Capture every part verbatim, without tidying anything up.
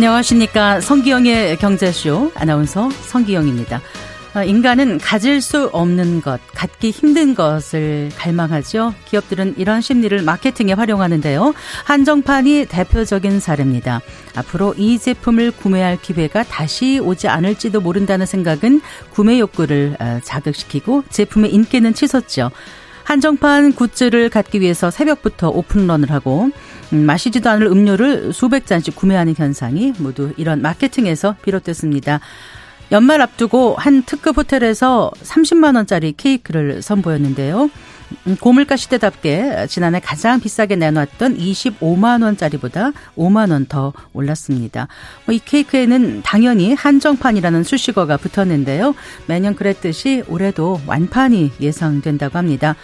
안녕하십니까. 성기영의 경제쇼 아나운서 성기영입니다. 인간은 가질 수 없는 것, 갖기 힘든 것을 갈망하죠. 기업들은 이런 심리를 마케팅에 활용하는데요. 한정판이 대표적인 사례입니다. 앞으로 이 제품을 구매할 기회가 다시 오지 않을지도 모른다는 생각은 구매 욕구를 자극시키고 제품의 인기는 치솟죠. 한정판 굿즈를 갖기 위해서 새벽부터 오픈런을 하고 마시지도 않을 음료를 수백 잔씩 구매하는 현상이 모두 이런 마케팅에서 비롯됐습니다. 연말 앞두고 한 특급 호텔에서 삼십만 원짜리 케이크를 선보였는데요. 고물가 시대답게 지난해 가장 비싸게 내놨던 이십오만 원짜리보다 오만 원 더 올랐습니다. 이 케이크에는 당연히 한정판이라는 수식어가 붙었는데요. 매년 그랬듯이 올해도 완판이 예상된다고 합니다.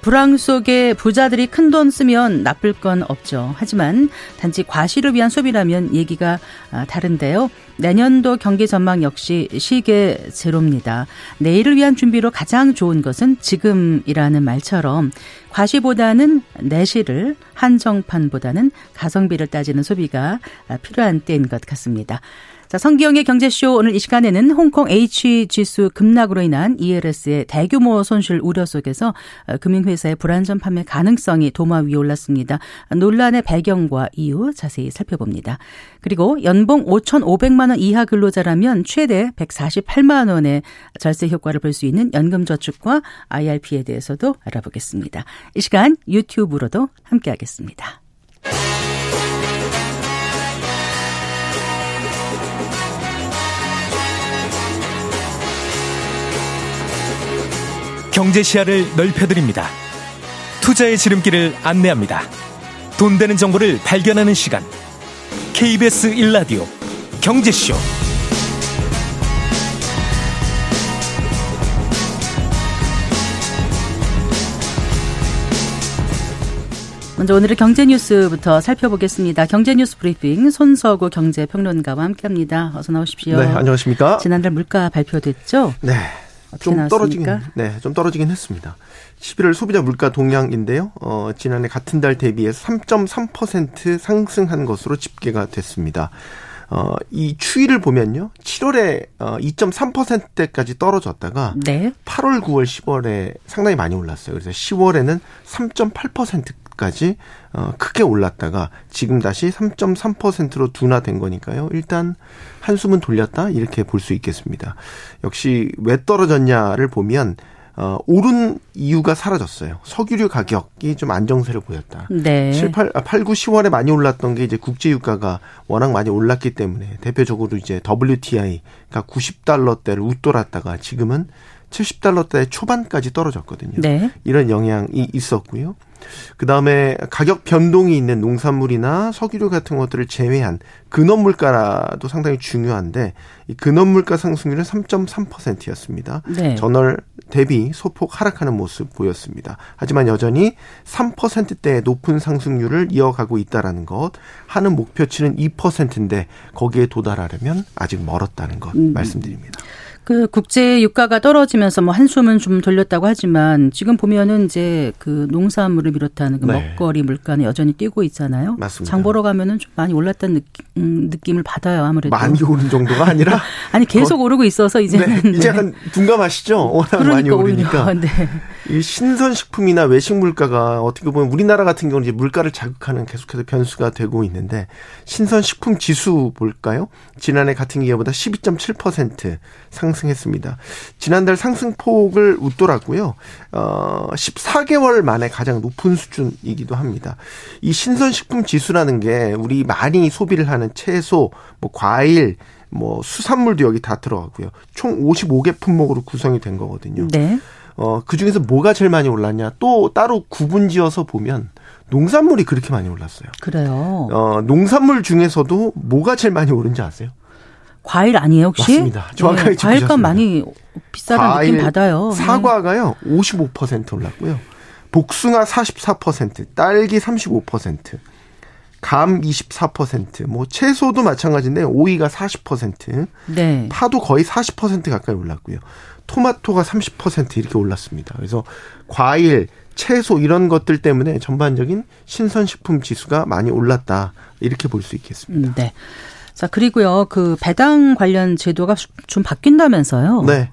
불황 속에 부자들이 큰돈 쓰면 나쁠 건 없죠. 하지만 단지 과시를 위한 소비라면 얘기가 다른데요. 내년도 경기 전망 역시 시계 제로입니다. 내일을 위한 준비로 가장 좋은 것은 지금이라는 말처럼 과시보다는 내실을, 한정판보다는 가성비를 따지는 소비가 필요한 때인 것 같습니다. 자, 성기영의 경제쇼 오늘 이 시간에는 홍콩 H지수 급락으로 인한 이엘에스의 대규모 손실 우려 속에서 금융회사의 불안전 판매 가능성이 도마 위에 올랐습니다. 논란의 배경과 이유 자세히 살펴봅니다. 그리고 연봉 오천오백만 원 이하 근로자라면 최대 백사십팔만 원의 절세 효과를 볼 수 있는 연금저축과 아이알피에 대해서도 알아보겠습니다. 이 시간 유튜브로도 함께하겠습니다. 경제 시야를 넓혀드립니다. 투자의 지름길을 안내합니다. 돈 되는 정보를 발견하는 시간. 케이비에스 일 라디오 경제쇼. 먼저 오늘의 경제 뉴스부터 살펴보겠습니다. 경제 뉴스 브리핑 손석우 경제평론가와 함께합니다. 어서 나오십시오. 네, 안녕하십니까. 지난달 물가 발표됐죠? 네. 좀 떨어지긴, 네, 좀 떨어지긴 했습니다. 십일월 소비자 물가 동향인데요. 어, 지난해 같은 달 대비해서 삼 점 삼 퍼센트 상승한 것으로 집계가 됐습니다. 어, 이 추이를 보면요. 칠월에 어, 이 점 삼 퍼센트대까지 떨어졌다가 네. 팔월, 구월, 시월에 상당히 많이 올랐어요. 그래서 시월에는 삼 점 팔 퍼센트까지 어, 크게 올랐다가 지금 다시 삼 점 삼 퍼센트로 둔화된 거니까요. 일단 한숨은 돌렸다 이렇게 볼 수 있겠습니다. 역시 왜 떨어졌냐를 보면 어, 오른 이유가 사라졌어요. 석유류 가격이 좀 안정세를 보였다. 네. 칠, 팔, 팔, 구, 시월에 많이 올랐던 게 이제 국제유가가 워낙 많이 올랐기 때문에 대표적으로 이제 더블유티아이가 구십 달러대를 웃돌았다가 지금은 칠십 달러대 초반까지 떨어졌거든요. 네. 이런 영향이 있었고요. 그다음에 가격 변동이 있는 농산물이나 석유류 같은 것들을 제외한 근원물가도 상당히 중요한데 이 근원물가 상승률은 삼 점 삼 퍼센트였습니다. 네. 전월 대비 소폭 하락하는 모습 보였습니다. 하지만 여전히 삼 퍼센트대의 높은 상승률을 이어가고 있다는 것, 하는 목표치는 이 퍼센트인데 거기에 도달하려면 아직 멀었다는 것 음. 말씀드립니다. 그 국제 유가가 떨어지면서 뭐 한숨은 좀 돌렸다고 하지만 지금 보면은 이제 그 농산물을 비롯한 그 네. 먹거리 물가는 여전히 뛰고 있잖아요. 맞습니다. 장 보러 가면은 좀 많이 올랐다는 느낌, 음, 느낌을 받아요. 아무래도 많이 오른 정도가 아니라 아니 계속 어, 오르고 있어서 이제는 네. 이제 약간 둔감하시죠. 워낙 그러니까 많이 오르니까. 네. 이 신선식품이나 외식 물가가 어떻게 보면 우리나라 같은 경우는 이제 물가를 자극하는 계속해서 변수가 되고 있는데 신선식품 지수 볼까요? 지난해 같은 기간보다 십이 점 칠 퍼센트 상승. 상승했습니다. 지난달 상승폭을 웃돌았고요. 어, 십사 개월 만에 가장 높은 수준이기도 합니다. 이 신선식품 지수라는 게 우리 많이 소비를 하는 채소, 뭐 과일, 뭐 수산물도 여기 다 들어가고요. 총 오십오 개 품목으로 구성이 된 거거든요. 네. 어, 그중에서 뭐가 제일 많이 올랐냐? 또 따로 구분지어서 보면 농산물이 그렇게 많이 올랐어요. 그래요. 어, 농산물 중에서도 뭐가 제일 많이 오른지 아세요? 과일 아니에요 혹시? 맞습니다. 정확하게 네, 과일값 많이 비싸다는 느낌 받아요. 사과가요 오십오 퍼센트 올랐고요. 복숭아 사십사 퍼센트, 딸기 삼십오 퍼센트, 감 이십사 퍼센트, 뭐 채소도 마찬가지인데 오이가 사십 퍼센트, 네. 파도 거의 사십 퍼센트 가까이 올랐고요. 토마토가 삼십 퍼센트 이렇게 올랐습니다. 그래서 과일, 채소 이런 것들 때문에 전반적인 신선식품 지수가 많이 올랐다 이렇게 볼 수 있겠습니다. 네. 자, 그리고요, 그 배당 관련 제도가 좀 바뀐다면서요? 네.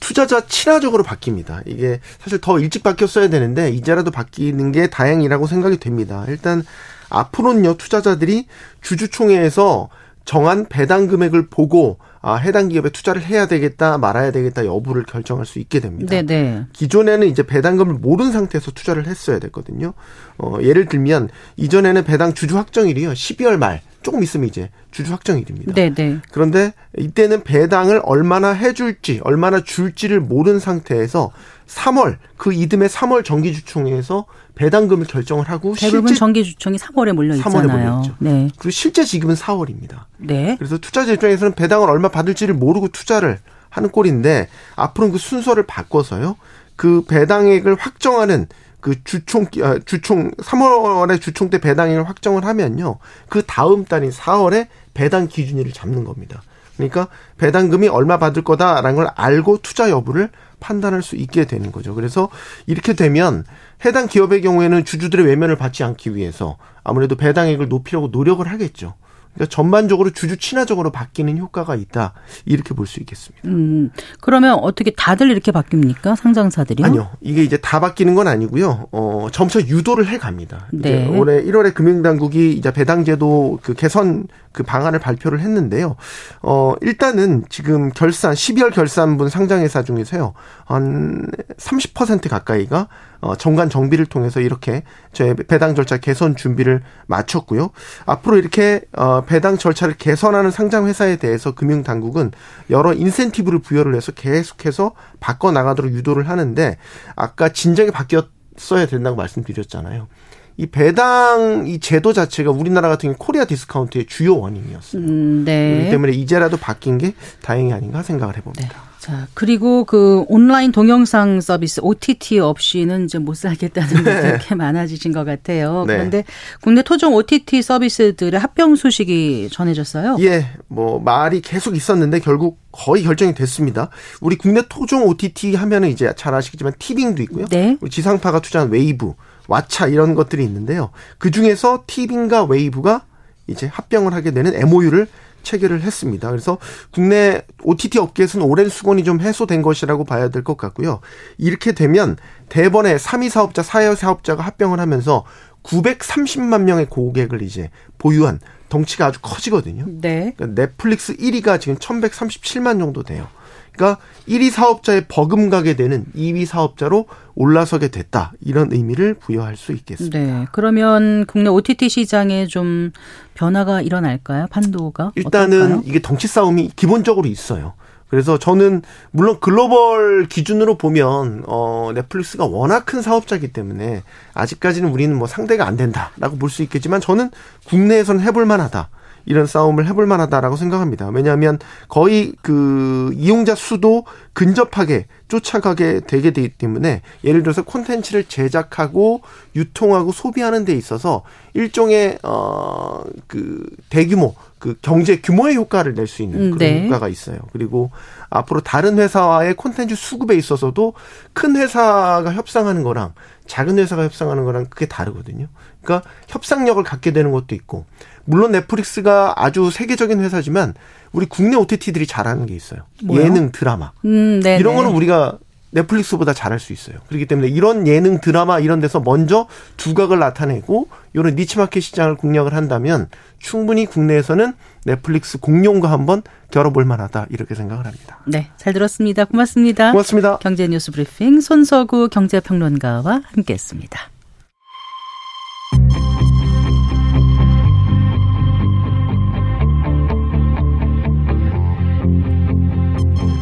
투자자 친화적으로 바뀝니다. 이게 사실 더 일찍 바뀌었어야 되는데 이제라도 바뀌는 게 다행이라고 생각이 됩니다. 일단 앞으로는요, 투자자들이 주주총회에서 정한 배당 금액을 보고 아, 해당 기업에 투자를 해야 되겠다, 말아야 되겠다 여부를 결정할 수 있게 됩니다. 네네. 기존에는 이제 배당금을 모른 상태에서 투자를 했어야 됐거든요. 어, 예를 들면 이전에는 배당 주주 확정일이요, 십이월 말 조금 있으면 이제 주주 확정일입니다. 네네. 그런데 이때는 배당을 얼마나 해줄지, 얼마나 줄지를 모른 상태에서 삼월, 그 이듬해 삼월 정기주총회에서 배당금을 결정을 하고 대부분 실제 정기주총이 삼월에 몰려 있잖아요. 삼월에 몰려 있죠. 네. 그리고 실제 지금은 사월입니다. 네. 그래서 투자자 입장에서는 배당을 얼마 받을지를 모르고 투자를 하는 꼴인데 앞으로는 그 순서를 바꿔서요, 그 배당액을 확정하는 그 주총, 주총, 삼월에 주총 때 배당액을 확정을 하면요, 그 다음 달인 사월에 배당 기준일을 잡는 겁니다. 그러니까 배당금이 얼마 받을 거다라는 걸 알고 투자 여부를 판단할 수 있게 되는 거죠. 그래서 이렇게 되면 해당 기업의 경우에는 주주들의 외면을 받지 않기 위해서 아무래도 배당액을 높이려고 노력을 하겠죠. 그러니까 전반적으로 주주 친화적으로 바뀌는 효과가 있다, 이렇게 볼 수 있겠습니다. 음, 그러면 어떻게 다들 이렇게 바뀝니까? 상장사들이요? 아니요. 이게 이제 다 바뀌는 건 아니고요. 어, 점차 유도를 해갑니다. 네. 이제 올해 일월에 금융당국이 이제 배당제도 그 개선 그 방안을 발표를 했는데요. 어, 일단은 지금 결산, 십이월 결산분 상장회사 중에서요, 한 삼십 퍼센트 가까이가 어, 정관 정비를 통해서 이렇게 저의 배당 절차 개선 준비를 마쳤고요. 앞으로 이렇게 어, 배당 절차를 개선하는 상장회사에 대해서 금융당국은 여러 인센티브를 부여를 해서 계속해서 바꿔나가도록 유도를 하는데, 아까 진작에 바뀌었어야 된다고 말씀드렸잖아요. 이 배당 이 제도 자체가 우리나라 같은 경우 코리아 디스카운트의 주요 원인이었어요. 음, 네. 그렇기 때문에 이제라도 바뀐 게 다행이 아닌가 생각을 해봅니다. 네. 자, 그리고 그 온라인 동영상 서비스 오티티 없이는 이제 못 살겠다는 네. 분들 꽤 많아지신 것 같아요. 네. 그런데 국내 토종 오티티 서비스들의 합병 소식이 전해졌어요. 예, 뭐 말이 계속 있었는데 결국 거의 결정이 됐습니다. 우리 국내 토종 오티티 하면은 이제 잘 아시겠지만 티빙도 있고요. 네. 우리 지상파가 투자한 웨이브, 왓챠 이런 것들이 있는데요. 그 중에서 티빙과 웨이브가 이제 합병을 하게 되는 엠오유를 체결을 했습니다. 그래서 국내 오티티 업계에서는 오랜 수건이 좀 해소된 것이라고 봐야 될 것 같고요. 이렇게 되면 대번에 삼 위 사업자, 사 위 사업자가 합병을 하면서 구백삼십만 명의 고객을 이제 보유한 덩치가 아주 커지거든요. 네. 그러니까 넷플릭스 일 위가 지금 천백삼십칠만 정도 돼요. 그러니까 일 위 사업자에 버금가게 되는 이 위 사업자로 올라서게 됐다, 이런 의미를 부여할 수 있겠습니다. 네. 그러면 국내 오티티 시장에 좀 변화가 일어날까요? 판도가? 일단은 어떨까요? 이게 덩치 싸움이 기본적으로 있어요. 그래서 저는 물론 글로벌 기준으로 보면 어, 넷플릭스가 워낙 큰 사업자이기 때문에 아직까지는 우리는 뭐 상대가 안 된다라고 볼 수 있겠지만, 저는 국내에서는 해볼 만하다, 이런 싸움을 해볼 만하다라고 생각합니다. 왜냐하면 거의 그 이용자 수도 근접하게 쫓아가게 되게 되기 때문에, 예를 들어서 콘텐츠를 제작하고 유통하고 소비하는 데 있어서 일종의 어, 그 대규모 그 경제 규모의 효과를 낼 수 있는 그런 네. 효과가 있어요. 그리고 앞으로 다른 회사와의 콘텐츠 수급에 있어서도 큰 회사가 협상하는 거랑 작은 회사가 협상하는 거랑 그게 다르거든요. 그러니까 협상력을 갖게 되는 것도 있고, 물론 넷플릭스가 아주 세계적인 회사지만 우리 국내 오티티들이 잘하는 게 있어요. 뭐요? 예능, 드라마. 음, 이런 거는 우리가 넷플릭스보다 잘할 수 있어요. 그렇기 때문에 이런 예능, 드라마 이런 데서 먼저 두각을 나타내고 이런 니치마켓 시장을 공략을 한다면 충분히 국내에서는 넷플릭스 공룡과 한번 겨뤄볼 만하다, 이렇게 생각을 합니다. 네, 잘 들었습니다. 고맙습니다. 고맙습니다. 경제뉴스 브리핑 손석우 경제평론가와 함께했습니다.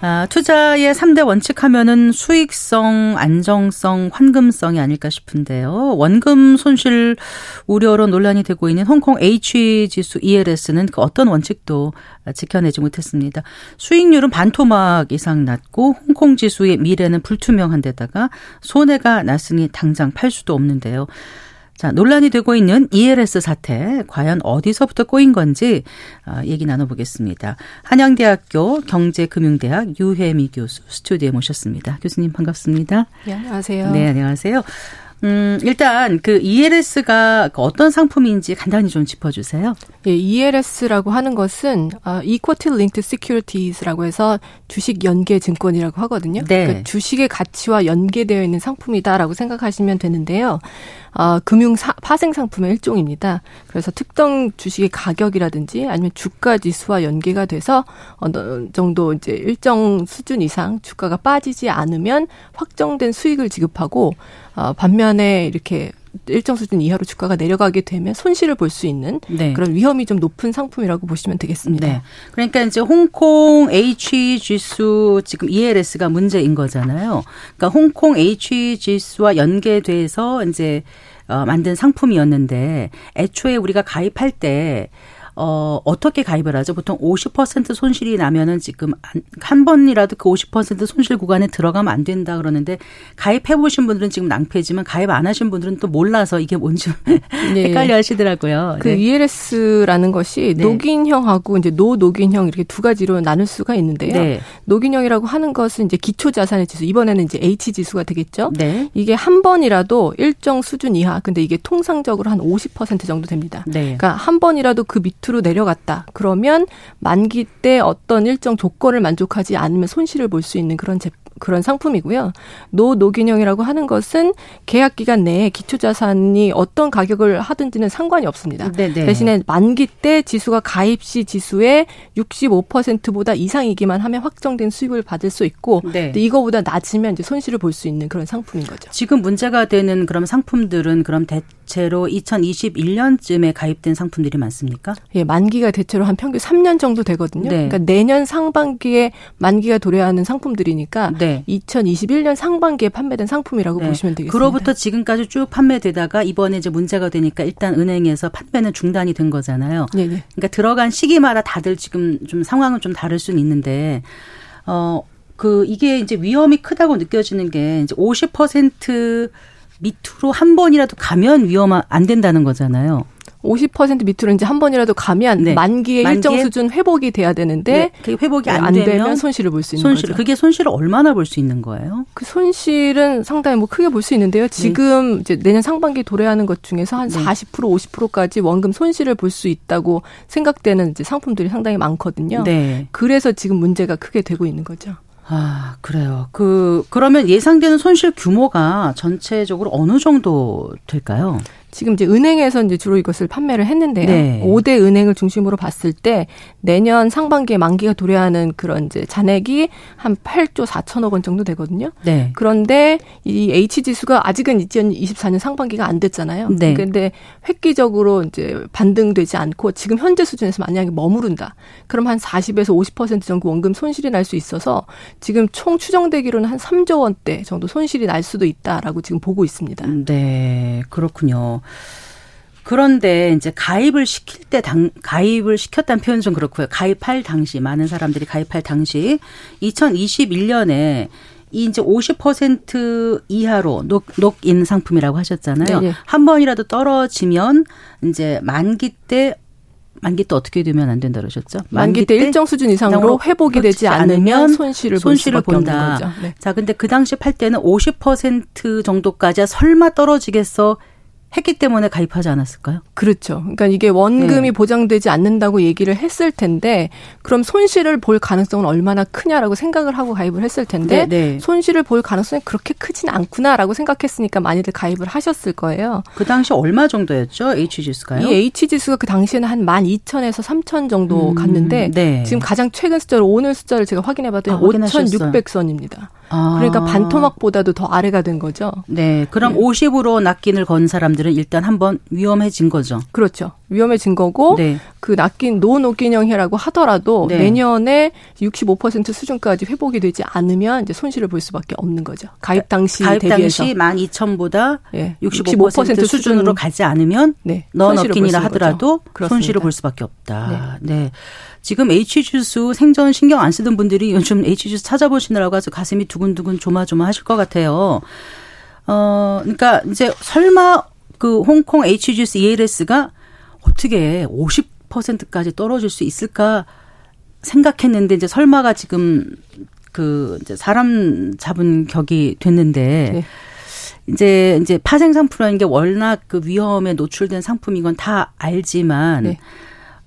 아, 투자의 삼 대 원칙 하면은 수익성, 안정성, 환금성이 아닐까 싶은데요. 원금 손실 우려로 논란이 되고 있는 홍콩 H지수 이엘에스는 그 어떤 원칙도 지켜내지 못했습니다. 수익률은 반토막 이상 났고 홍콩 지수의 미래는 불투명한 데다가 손해가 났으니 당장 팔 수도 없는데요. 자, 논란이 되고 있는 이엘에스 사태, 과연 어디서부터 꼬인 건지 얘기 나눠보겠습니다. 한양대학교 경제금융대학 유혜미 교수 스튜디오에 모셨습니다. 교수님 반갑습니다. 네, 안녕하세요. 네, 안녕하세요. 음, 일단 그 이엘에스가 어떤 상품인지 간단히 좀 짚어주세요. 예, 이엘에스라고 하는 것은 아, Equity Linked Securities라고 해서 주식 연계 증권이라고 하거든요. 네. 그러니까 주식의 가치와 연계되어 있는 상품이다라고 생각하시면 되는데요. 아, 금융 사, 파생 상품의 일종입니다. 그래서 특정 주식의 가격이라든지 아니면 주가 지수와 연계가 돼서 어느 정도 이제 일정 수준 이상 주가가 빠지지 않으면 확정된 수익을 지급하고 어, 반면에 이렇게 일정 수준 이하로 주가가 내려가게 되면 손실을 볼 수 있는 네. 그런 위험이 좀 높은 상품이라고 보시면 되겠습니다. 네. 그러니까 이제 홍콩 H지수 지금 이엘에스가 문제인 거잖아요. 그러니까 홍콩 H지수와 연계돼서 이제 어, 만든 상품이었는데 애초에 우리가 가입할 때 어, 어떻게 가입을 하죠? 보통 오십 퍼센트 손실이 나면은 지금 한 번이라도 그 오십 퍼센트 손실 구간에 들어가면 안 된다 그러는데 가입해 보신 분들은 지금 낭패지만 가입 안 하신 분들은 또 몰라서 이게 뭔지 네. 헷갈려 하시더라고요. 그 네. 이엘에스라는 것이 네. 노긴형하고 이제 노노긴형 이렇게 두 가지로 나눌 수가 있는데요. 네. 노긴형이라고 하는 것은 이제 기초 자산의 지수, 이번에는 이제 H 지수가 되겠죠. 네. 이게 한 번이라도 일정 수준 이하, 근데 이게 통상적으로 한 오십 퍼센트 정도 됩니다. 네. 그러니까 한 번이라도 그 밑으로 내려갔다. 그러면 만기 때 어떤 일정 조건을 만족하지 않으면 손실을 볼 수 있는 그런 제, 그런 상품이고요. 노 노균형이라고 하는 것은 계약 기간 내에 기초자산이 어떤 가격을 하든지는 상관이 없습니다. 네네. 대신에 만기 때 지수가 가입 시 지수의 육십오 퍼센트보다 이상이기만 하면 확정된 수익을 받을 수 있고 네. 이거보다 낮으면 이제 손실을 볼 수 있는 그런 상품인 거죠. 지금 문제가 되는 그런 상품들은 그럼 대 대체로 이천이십일 년쯤에 가입된 상품들이 많습니까? 예, 만기가 대체로 한 평균 삼 년 정도 되거든요. 네. 그러니까 내년 상반기에 만기가 도래하는 상품들이니까 네. 이천이십일 년 상반기에 판매된 상품이라고 네. 보시면 되겠습니다. 그로부터 지금까지 쭉 판매되다가 이번에 이제 문제가 되니까 일단 은행에서 판매는 중단이 된 거잖아요. 네, 네. 그러니까 들어간 시기마다 다들 지금 좀 상황은 좀 다를 수는 있는데 어, 그 이게 이제 위험이 크다고 느껴지는 게 이제 오십 퍼센트 밑으로 한 번이라도 가면 위험 안 된다는 거잖아요. 오십 퍼센트 밑으로 이제 한 번이라도 가면 네. 만기에 일정 만기에 수준 회복이 돼야 되는데 네. 회복이 안, 안 되면, 되면 손실을 볼 수 있는 손실, 거죠. 그게 손실을 얼마나 볼 수 있는 거예요? 그 손실은 상당히 뭐 크게 볼 수 있는데요. 지금 네. 이제 내년 상반기 도래하는 것 중에서 한 네. 사십 퍼센트, 오십 퍼센트까지 원금 손실을 볼 수 있다고 생각되는 이제 상품들이 상당히 많거든요. 네. 그래서 지금 문제가 크게 되고 있는 거죠. 아, 그래요. 그, 그러면 예상되는 손실 규모가 전체적으로 어느 정도 될까요? 지금 이제 은행에서 이제 주로 이것을 판매를 했는데요. 네. 오 대 은행을 중심으로 봤을 때 내년 상반기에 만기가 도래하는 그런 이제 잔액이 한 팔조 사천억 원 정도 되거든요. 네. 그런데 이 H 지수가 아직은 이천이십사 년 상반기가 안 됐잖아요. 네. 그런데 획기적으로 이제 반등되지 않고 지금 현재 수준에서 만약에 머무른다. 그럼 한 사십에서 오십 퍼센트 정도 원금 손실이 날 수 있어서 지금 총 추정되기로는 한 삼조 원대 정도 손실이 날 수도 있다라고 지금 보고 있습니다. 네, 그렇군요. 그런데 이제 가입을 시킬 때 당, 가입을 시켰다는 표현 좀 그렇고요. 가입할 당시 많은 사람들이 가입할 당시 이천이십일 년에 이 이제 오십 퍼센트 이하로 녹, 녹인 상품이라고 하셨잖아요. 네네. 한 번이라도 떨어지면 이제 만기 때 만기 때 어떻게 되면 안 된다 그러셨죠? 만기, 만기 때 일정 수준 이상으로 회복이 되지 않으면 손실을, 손실을 본다. 거죠. 네. 자, 근데 그 당시 팔 때는 오십 퍼센트 정도까지야 설마 떨어지겠어? 했기 때문에 가입하지 않았을까요? 그렇죠. 그러니까 이게 원금이 네. 보장되지 않는다고 얘기를 했을 텐데 그럼 손실을 볼 가능성은 얼마나 크냐라고 생각을 하고 가입을 했을 텐데 네, 네. 손실을 볼 가능성이 그렇게 크진 않구나라고 생각했으니까 많이들 가입을 하셨을 거예요. 그 당시 얼마 정도였죠? H지수가요? 이 H지수가 그 당시에는 한 만 이천에서 삼천 정도 음, 갔는데 네. 지금 가장 최근 숫자로 오늘 숫자를 제가 확인해봤더니 아, 오천육백 선입니다. 아. 그러니까 반토막보다도 더 아래가 된 거죠. 네. 그럼 네. 오십으로 낫긴을 건 사람들은 일단 한번 위험해진 거죠. 그렇죠. 위험해진 거고 네. 그 낫긴 노노긴형해라고 하더라도 네. 내년에 육십오 퍼센트 수준까지 회복이 되지 않으면 이제 손실을 볼 수밖에 없는 거죠. 가입 당시 가입 대비해서. 당시 만 이천보다 네. 육십오 퍼센트, 육십오 퍼센트 수준으로 가지 않으면 네. 노노긴이라 하더라도 손실을 볼 수밖에 없다. 네. 네. 지금 H지수 생전 신경 안 쓰던 분들이 요즘 H지수 찾아보시느라고 해서 가슴이 두근두근 조마조마하실 것 같아요. 어, 그러니까 이제 설마 그 홍콩 H지수 이엘에스가 어떻게 오십 퍼센트까지 떨어질 수 있을까 생각했는데 이제 설마가 지금 그 이제 사람 잡은 격이 됐는데 네. 이제 이제 파생 상품이라는 게 워낙 그 위험에 노출된 상품인 건 다 알지만. 네.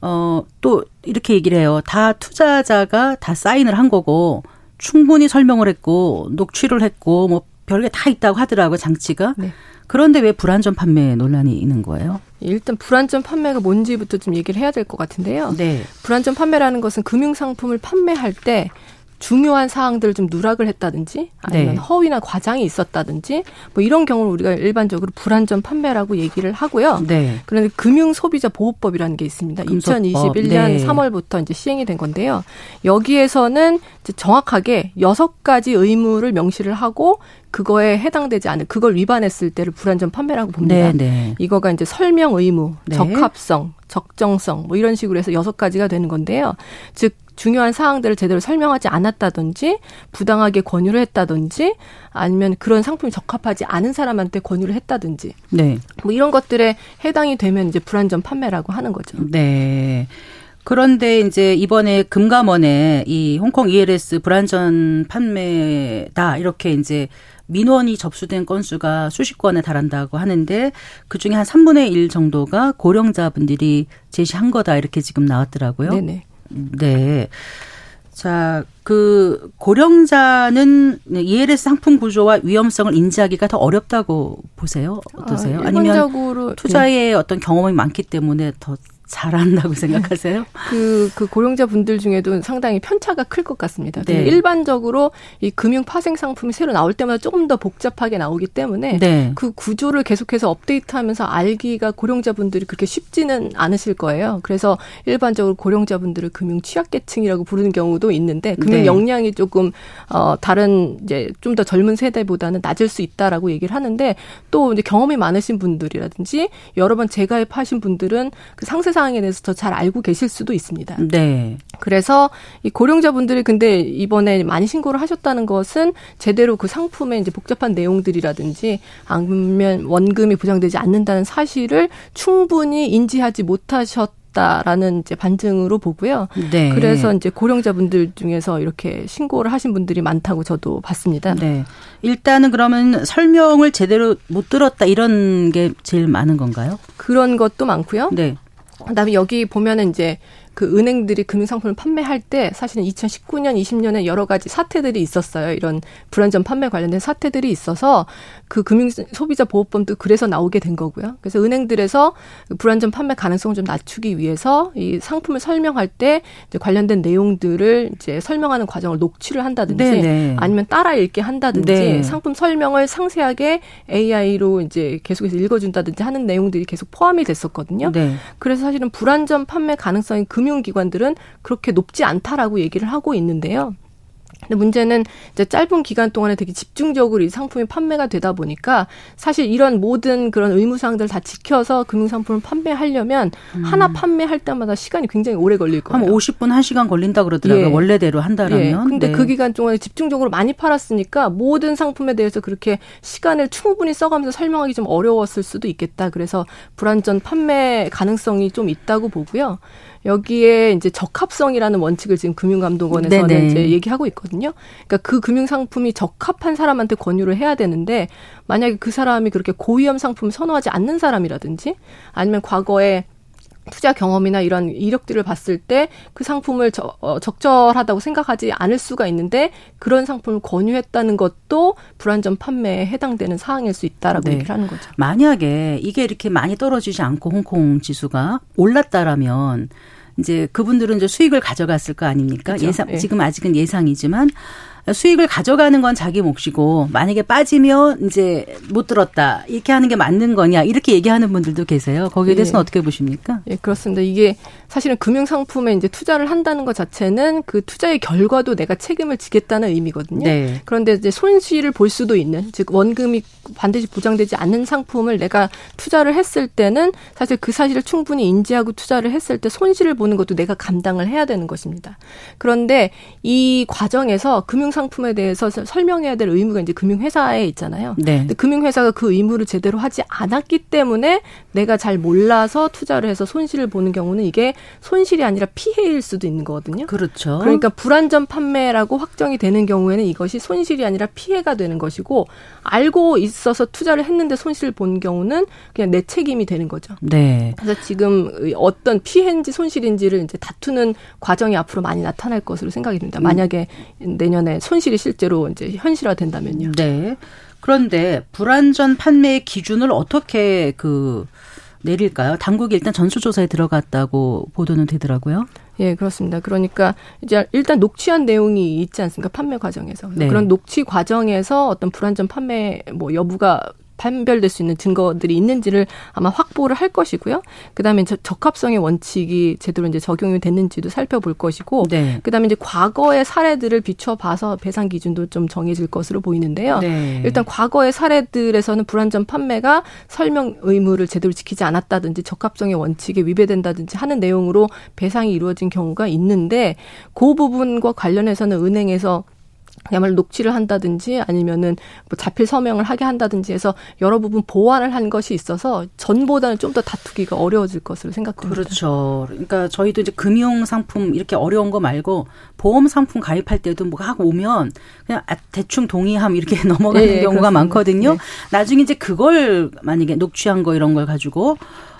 어, 또 이렇게 얘기를 해요. 다 투자자가 다 사인을 한 거고 충분히 설명을 했고 녹취를 했고 뭐 별게 다 있다고 하더라고요. 장치가. 네. 그런데 왜 불안전 판매 논란이 있는 거예요? 일단 불안전 판매가 뭔지부터 좀 얘기를 해야 될 것 같은데요. 네. 불안전 판매라는 것은 금융상품을 판매할 때 중요한 사항들을 좀 누락을 했다든지 아니면 네. 허위나 과장이 있었다든지 뭐 이런 경우를 우리가 일반적으로 불안전 판매라고 얘기를 하고요. 네. 그런데 금융소비자보호법이라는 게 있습니다. 금소법. 이천이십일 년 네. 삼월부터 이제 시행이 된 건데요. 여기에서는 이제 정확하게 여섯 가지 의무를 명시를 하고 그거에 해당되지 않은 그걸 위반했을 때를 불안전 판매라고 봅니다. 네, 네. 이거가 이제 설명 의무, 네. 적합성, 적정성 뭐 이런 식으로 해서 여섯 가지가 되는 건데요. 즉 중요한 사항들을 제대로 설명하지 않았다든지 부당하게 권유를 했다든지 아니면 그런 상품이 적합하지 않은 사람한테 권유를 했다든지 네. 뭐 이런 것들에 해당이 되면 이제 불안전 판매라고 하는 거죠. 네. 그런데 이제 이번에 금감원에 이 홍콩 이엘에스 불안전 판매다 이렇게 이제 민원이 접수된 건수가 수십 건에 달한다고 하는데 그중에 한 삼분의 일 정도가 고령자분들이 제시한 거다 이렇게 지금 나왔더라고요. 네네. 네. 자, 그 고령자는 이엘에스 상품 구조와 위험성을 인지하기가 더 어렵다고 보세요? 어떠세요? 아, 아니면 투자에 네. 어떤 경험이 많기 때문에 더 잘한다고 생각하세요? 그, 그 고령자분들 중에도 상당히 편차가 클 것 같습니다. 네. 일반적으로 이 금융 파생 상품이 새로 나올 때마다 조금 더 복잡하게 나오기 때문에 네. 그 구조를 계속해서 업데이트하면서 알기가 고령자분들이 그렇게 쉽지는 않으실 거예요. 그래서 일반적으로 고령자분들을 금융 취약계층이라고 부르는 경우도 있는데 금융 네. 역량이 조금 어, 다른 이제 좀 더 젊은 세대보다는 낮을 수 있다라고 얘기를 하는데 또 이제 경험이 많으신 분들이라든지 여러 번 재가입하신 분들은 그 상세 상황에 대해서 더 잘 알고 계실 수도 있습니다. 네. 그래서 이 고령자분들이 근데 이번에 많이 신고를 하셨다는 것은 제대로 그 상품의 이제 복잡한 내용들이라든지 아니면 원금이 보장되지 않는다는 사실을 충분히 인지하지 못하셨. 라는 이제 반증으로 보고요. 네. 그래서 이제 고령자분들 중에서 이렇게 신고를 하신 분들이 많다고 저도 봤습니다. 네. 일단은 그러면 설명을 제대로 못 들었다 이런 게 제일 많은 건가요? 그런 것도 많고요. 네. 그다음에 여기 보면은 이제 그 은행들이 금융상품을 판매할 때 사실은 이천십구 년, 이십 년에 여러 가지 사태들이 있었어요. 이런 불안전 판매 관련된 사태들이 있어서 그 금융소비자보호법도 그래서 나오게 된 거고요. 그래서 은행들에서 불안전 판매 가능성을 좀 낮추기 위해서 이 상품을 설명할 때 이제 관련된 내용들을 이제 설명하는 과정을 녹취를 한다든지 네네. 아니면 따라 읽게 한다든지 네. 상품 설명을 상세하게 에이아이로 이제 계속해서 읽어준다든지 하는 내용들이 계속 포함이 됐었거든요. 네. 그래서 사실은 불안전 판매 가능성이 금융기관들은 그렇게 높지 않다라고 얘기를 하고 있는데요. 근데 문제는 이제 짧은 기간 동안에 되게 집중적으로 이 상품이 판매가 되다 보니까 사실 이런 모든 그런 의무사항들을 다 지켜서 금융상품을 판매하려면 음. 하나 판매할 때마다 시간이 굉장히 오래 걸릴 거예요. 한 오십 분, 한 시간 걸린다 그러더라고요. 예. 원래대로 한다라면. 예. 근데 네. 그 기간 동안에 집중적으로 많이 팔았으니까 모든 상품에 대해서 그렇게 시간을 충분히 써가면서 설명하기 좀 어려웠을 수도 있겠다. 그래서 불안전 판매 가능성이 좀 있다고 보고요. 여기에 이제 적합성이라는 원칙을 지금 금융감독원에서는 네네. 이제 얘기하고 있거든요. 그러니까 그 금융상품이 적합한 사람한테 권유를 해야 되는데 만약에 그 사람이 그렇게 고위험 상품을 선호하지 않는 사람이라든지 아니면 과거에 투자 경험이나 이런 이력들을 봤을 때 그 상품을 저, 어, 적절하다고 생각하지 않을 수가 있는데 그런 상품을 권유했다는 것도 불안전 판매에 해당되는 사항일 수 있다라고 네. 얘기를 하는 거죠. 만약에 이게 이렇게 많이 떨어지지 않고 홍콩 지수가 올랐다라면 이제 그분들은 이제 수익을 가져갔을 거 아닙니까? 그렇죠. 예상, 네. 지금 아직은 예상이지만 수익을 가져가는 건 자기 몫이고 만약에 빠지면 이제 못 들었다 이렇게 하는 게 맞는 거냐 이렇게 얘기하는 분들도 계세요. 거기에 대해서는 예. 어떻게 보십니까? 예, 그렇습니다. 이게 사실은 금융 상품에 이제 투자를 한다는 것 자체는 그 투자의 결과도 내가 책임을 지겠다는 의미거든요. 네. 그런데 이제 손실을 볼 수도 있는, 즉 원금이 반드시 보장되지 않는 상품을 내가 투자를 했을 때는 사실 그 사실을 충분히 인지하고 투자를 했을 때 손실을 보는 것도 내가 감당을 해야 되는 것입니다. 그런데 이 과정에서 금융 상품에 대해서 설명해야 될 의무가 이제 금융회사에 있잖아요. 네. 근데 금융회사가 그 의무를 제대로 하지 않았기 때문에 내가 잘 몰라서 투자를 해서 손실을 보는 경우는 이게 손실이 아니라 피해일 수도 있는 거거든요. 그렇죠. 그러니까 불안전 판매라고 확정이 되는 경우에는 이것이 손실이 아니라 피해가 되는 것이고 알고 있어서 투자를 했는데 손실을 본 경우는 그냥 내 책임이 되는 거죠. 네. 그래서 지금 어떤 피해인지 손실인지를 이제 다투는 과정이 앞으로 많이 나타날 것으로 생각이 됩니다. 만약에 내년에 손실이 실제로 이제 현실화된다면요. 네. 그런데 불안전 판매의 기준을 어떻게 그 내릴까요? 당국이 일단 전수조사에 들어갔다고 보도는 되더라고요. 예, 그렇습니다. 그러니까 이제 일단 녹취한 내용이 있지 않습니까? 판매 과정에서. 네. 그런 녹취 과정에서 어떤 불안전 판매 뭐 여부가 판별될 수 있는 증거들이 있는지를 아마 확보를 할 것이고요. 그다음에 적합성의 원칙이 제대로 이제 적용이 됐는지도 살펴볼 것이고, 네. 그다음에 이제 과거의 사례들을 비춰봐서 배상 기준도 좀 정해질 것으로 보이는데요. 네. 일단 과거의 사례들에서는 불안전 판매가 설명 의무를 제대로 지키지 않았다든지 적합성의 원칙에 위배된다든지 하는 내용으로 배상이 이루어진 경우가 있는데, 그 부분과 관련해서는 은행에서 그야말로 녹취를 한다든지 아니면은 뭐 자필 서명을 하게 한다든지 해서 여러 부분 보완을 한 것이 있어서 전보다는 좀 더 다투기가 어려워질 것으로 생각됩니다. 그렇죠. 그러니까 저희도 이제 금융 상품 이렇게 어려운 거 말고 보험 상품 가입할 때도 뭐 하고 오면 그냥 대충 동의함 이렇게 넘어가는 네, 경우가 그렇습니다. 많거든요. 네. 나중에 이제 그걸 만약에 녹취한 거 이런 걸 가지고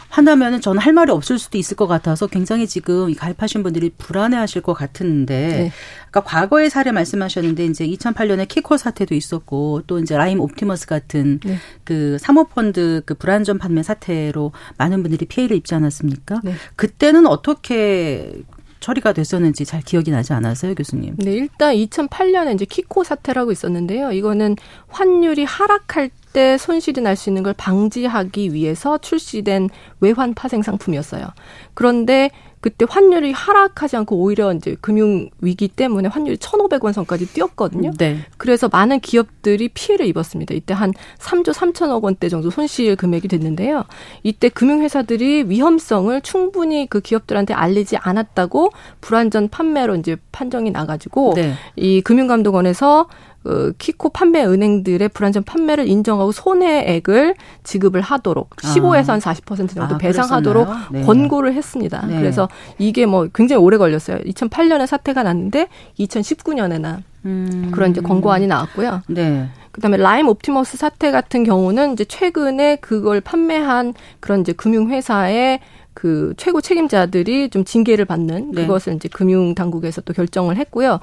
한다면은 저는 할 말이 없을 수도 있을 것 같아서 굉장히 지금 가입하신 분들이 불안해하실 것 같은데, 네. 아까 과거의 사례 말씀하셨는데 이제 이천팔 년에 키콜 사태도 있었고 또 이제 라임 옵티머스 같은 네. 그 사모펀드 그 불안전 판매 사태로 많은 분들이 피해를 입지 않았습니까? 네. 그때는 어떻게 처리가 됐었는지 잘 기억이 나지 않아서요, 교수님. 네, 일단 이천팔 년에 이제 키코 사태라고 있었는데요. 이거는 환율이 하락할 때 손실이 날 수 있는 걸 방지하기 위해서 출시된 외환 파생 상품이었어요. 그런데 그때 환율이 하락하지 않고 오히려 이제 금융 위기 때문에 환율이 천오백 원 선까지 뛰었거든요. 네. 그래서 많은 기업들이 피해를 입었습니다. 이때 한 삼조 삼천억 원대 정도 손실 금액이 됐는데요. 이때 금융회사들이 위험성을 충분히 그 기업들한테 알리지 않았다고 불완전 판매로 이제 판정이 나가지고 네. 이 금융감독원에서 어, 키코 판매 은행들의 불완전 판매를 인정하고 손해액을 지급을 하도록 십오에서 한 사십 퍼센트 정도 아, 배상하도록 네. 권고를 했습니다. 네. 그래서 이게 뭐 굉장히 오래 걸렸어요. 이천팔 년에 사태가 났는데 이천십구 년에나 음. 그런 이제 권고안이 나왔고요. 네. 그다음에 라임 옵티머스 사태 같은 경우는 이제 최근에 그걸 판매한 그런 이제 금융회사의 그 최고 책임자들이 좀 징계를 받는 네. 그것을 이제 금융 당국에서 또 결정을 했고요.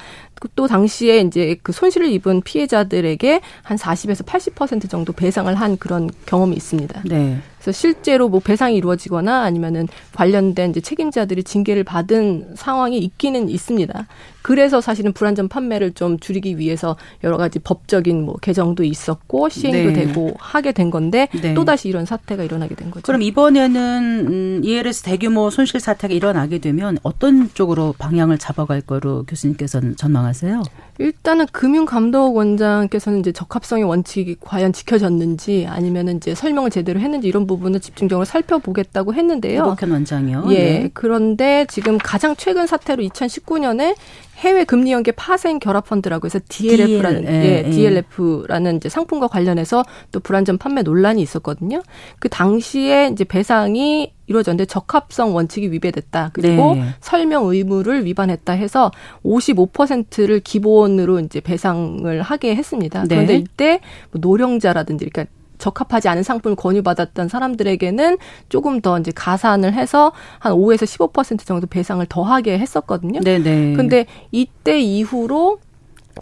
또 당시에 이제 그 손실을 입은 피해자들에게 한 사십에서 팔십 퍼센트 정도 배상을 한 그런 경험이 있습니다. 네. 그래서 실제로 뭐 배상이 이루어지거나 아니면은 관련된 이제 책임자들이 징계를 받은 상황이 있기는 있습니다. 그래서 사실은 불완전 판매를 좀 줄이기 위해서 여러 가지 법적인 뭐 개정도 있었고 시행도 네. 되고 하게 된 건데 네. 또다시 이런 사태가 일어나게 된 거죠. 그럼 이번에는 음, 이엘에스 대규모 손실 사태가 일어나게 되면 어떤 쪽으로 방향을 잡아갈 거로 교수님께서는 전망하세요? 일단은 금융감독원장께서는 이제 적합성의 원칙이 과연 지켜졌는지 아니면은 이제 설명을 제대로 했는지 이런 부분을 집중적으로 살펴보겠다고 했는데요. 이복현 원장이요. 예. 네. 그런데 지금 가장 최근 사태로 이천십구 년에 해외 금리 연계 파생 결합 펀드라고 해서 디엘에프라는 디엘, 예, 예. 디엘에프라는 이제 상품과 관련해서 또 불완전 판매 논란이 있었거든요. 그 당시에 이제 배상이 이루어졌는데 적합성 원칙이 위배됐다. 그리고 네. 설명 의무를 위반했다 해서 오십오 퍼센트를 기본으로 이제 배상을 하게 했습니다. 네. 그런데 이때 뭐 노령자라든지 그러니까 적합하지 않은 상품을 권유받았던 사람들에게는 조금 더 이제 가산을 해서 한 오에서 십오 퍼센트 정도 배상을 더하게 했었거든요. 네네. 근데 이때 이후로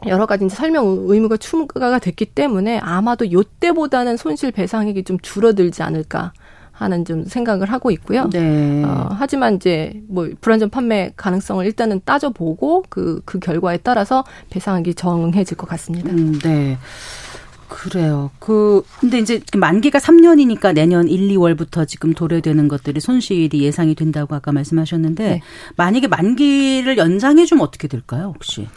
여러 가지 이제 설명 의무가 추가가 됐기 때문에 아마도 이때보다는 손실 배상액이 좀 줄어들지 않을까. 하는 좀 생각을 하고 있고요. 네. 어, 하지만 이제 뭐 불안전 판매 가능성을 일단은 따져보고 그, 그 결과에 따라서 배상하기 정응해질 것 같습니다. 음, 네. 그래요. 그, 근데 이제 만기가 삼 년이니까 내년 일, 이월부터 지금 도래되는 것들이 손실이 예상이 된다고 아까 말씀하셨는데, 네. 만약에 만기를 연장해주면 어떻게 될까요, 혹시?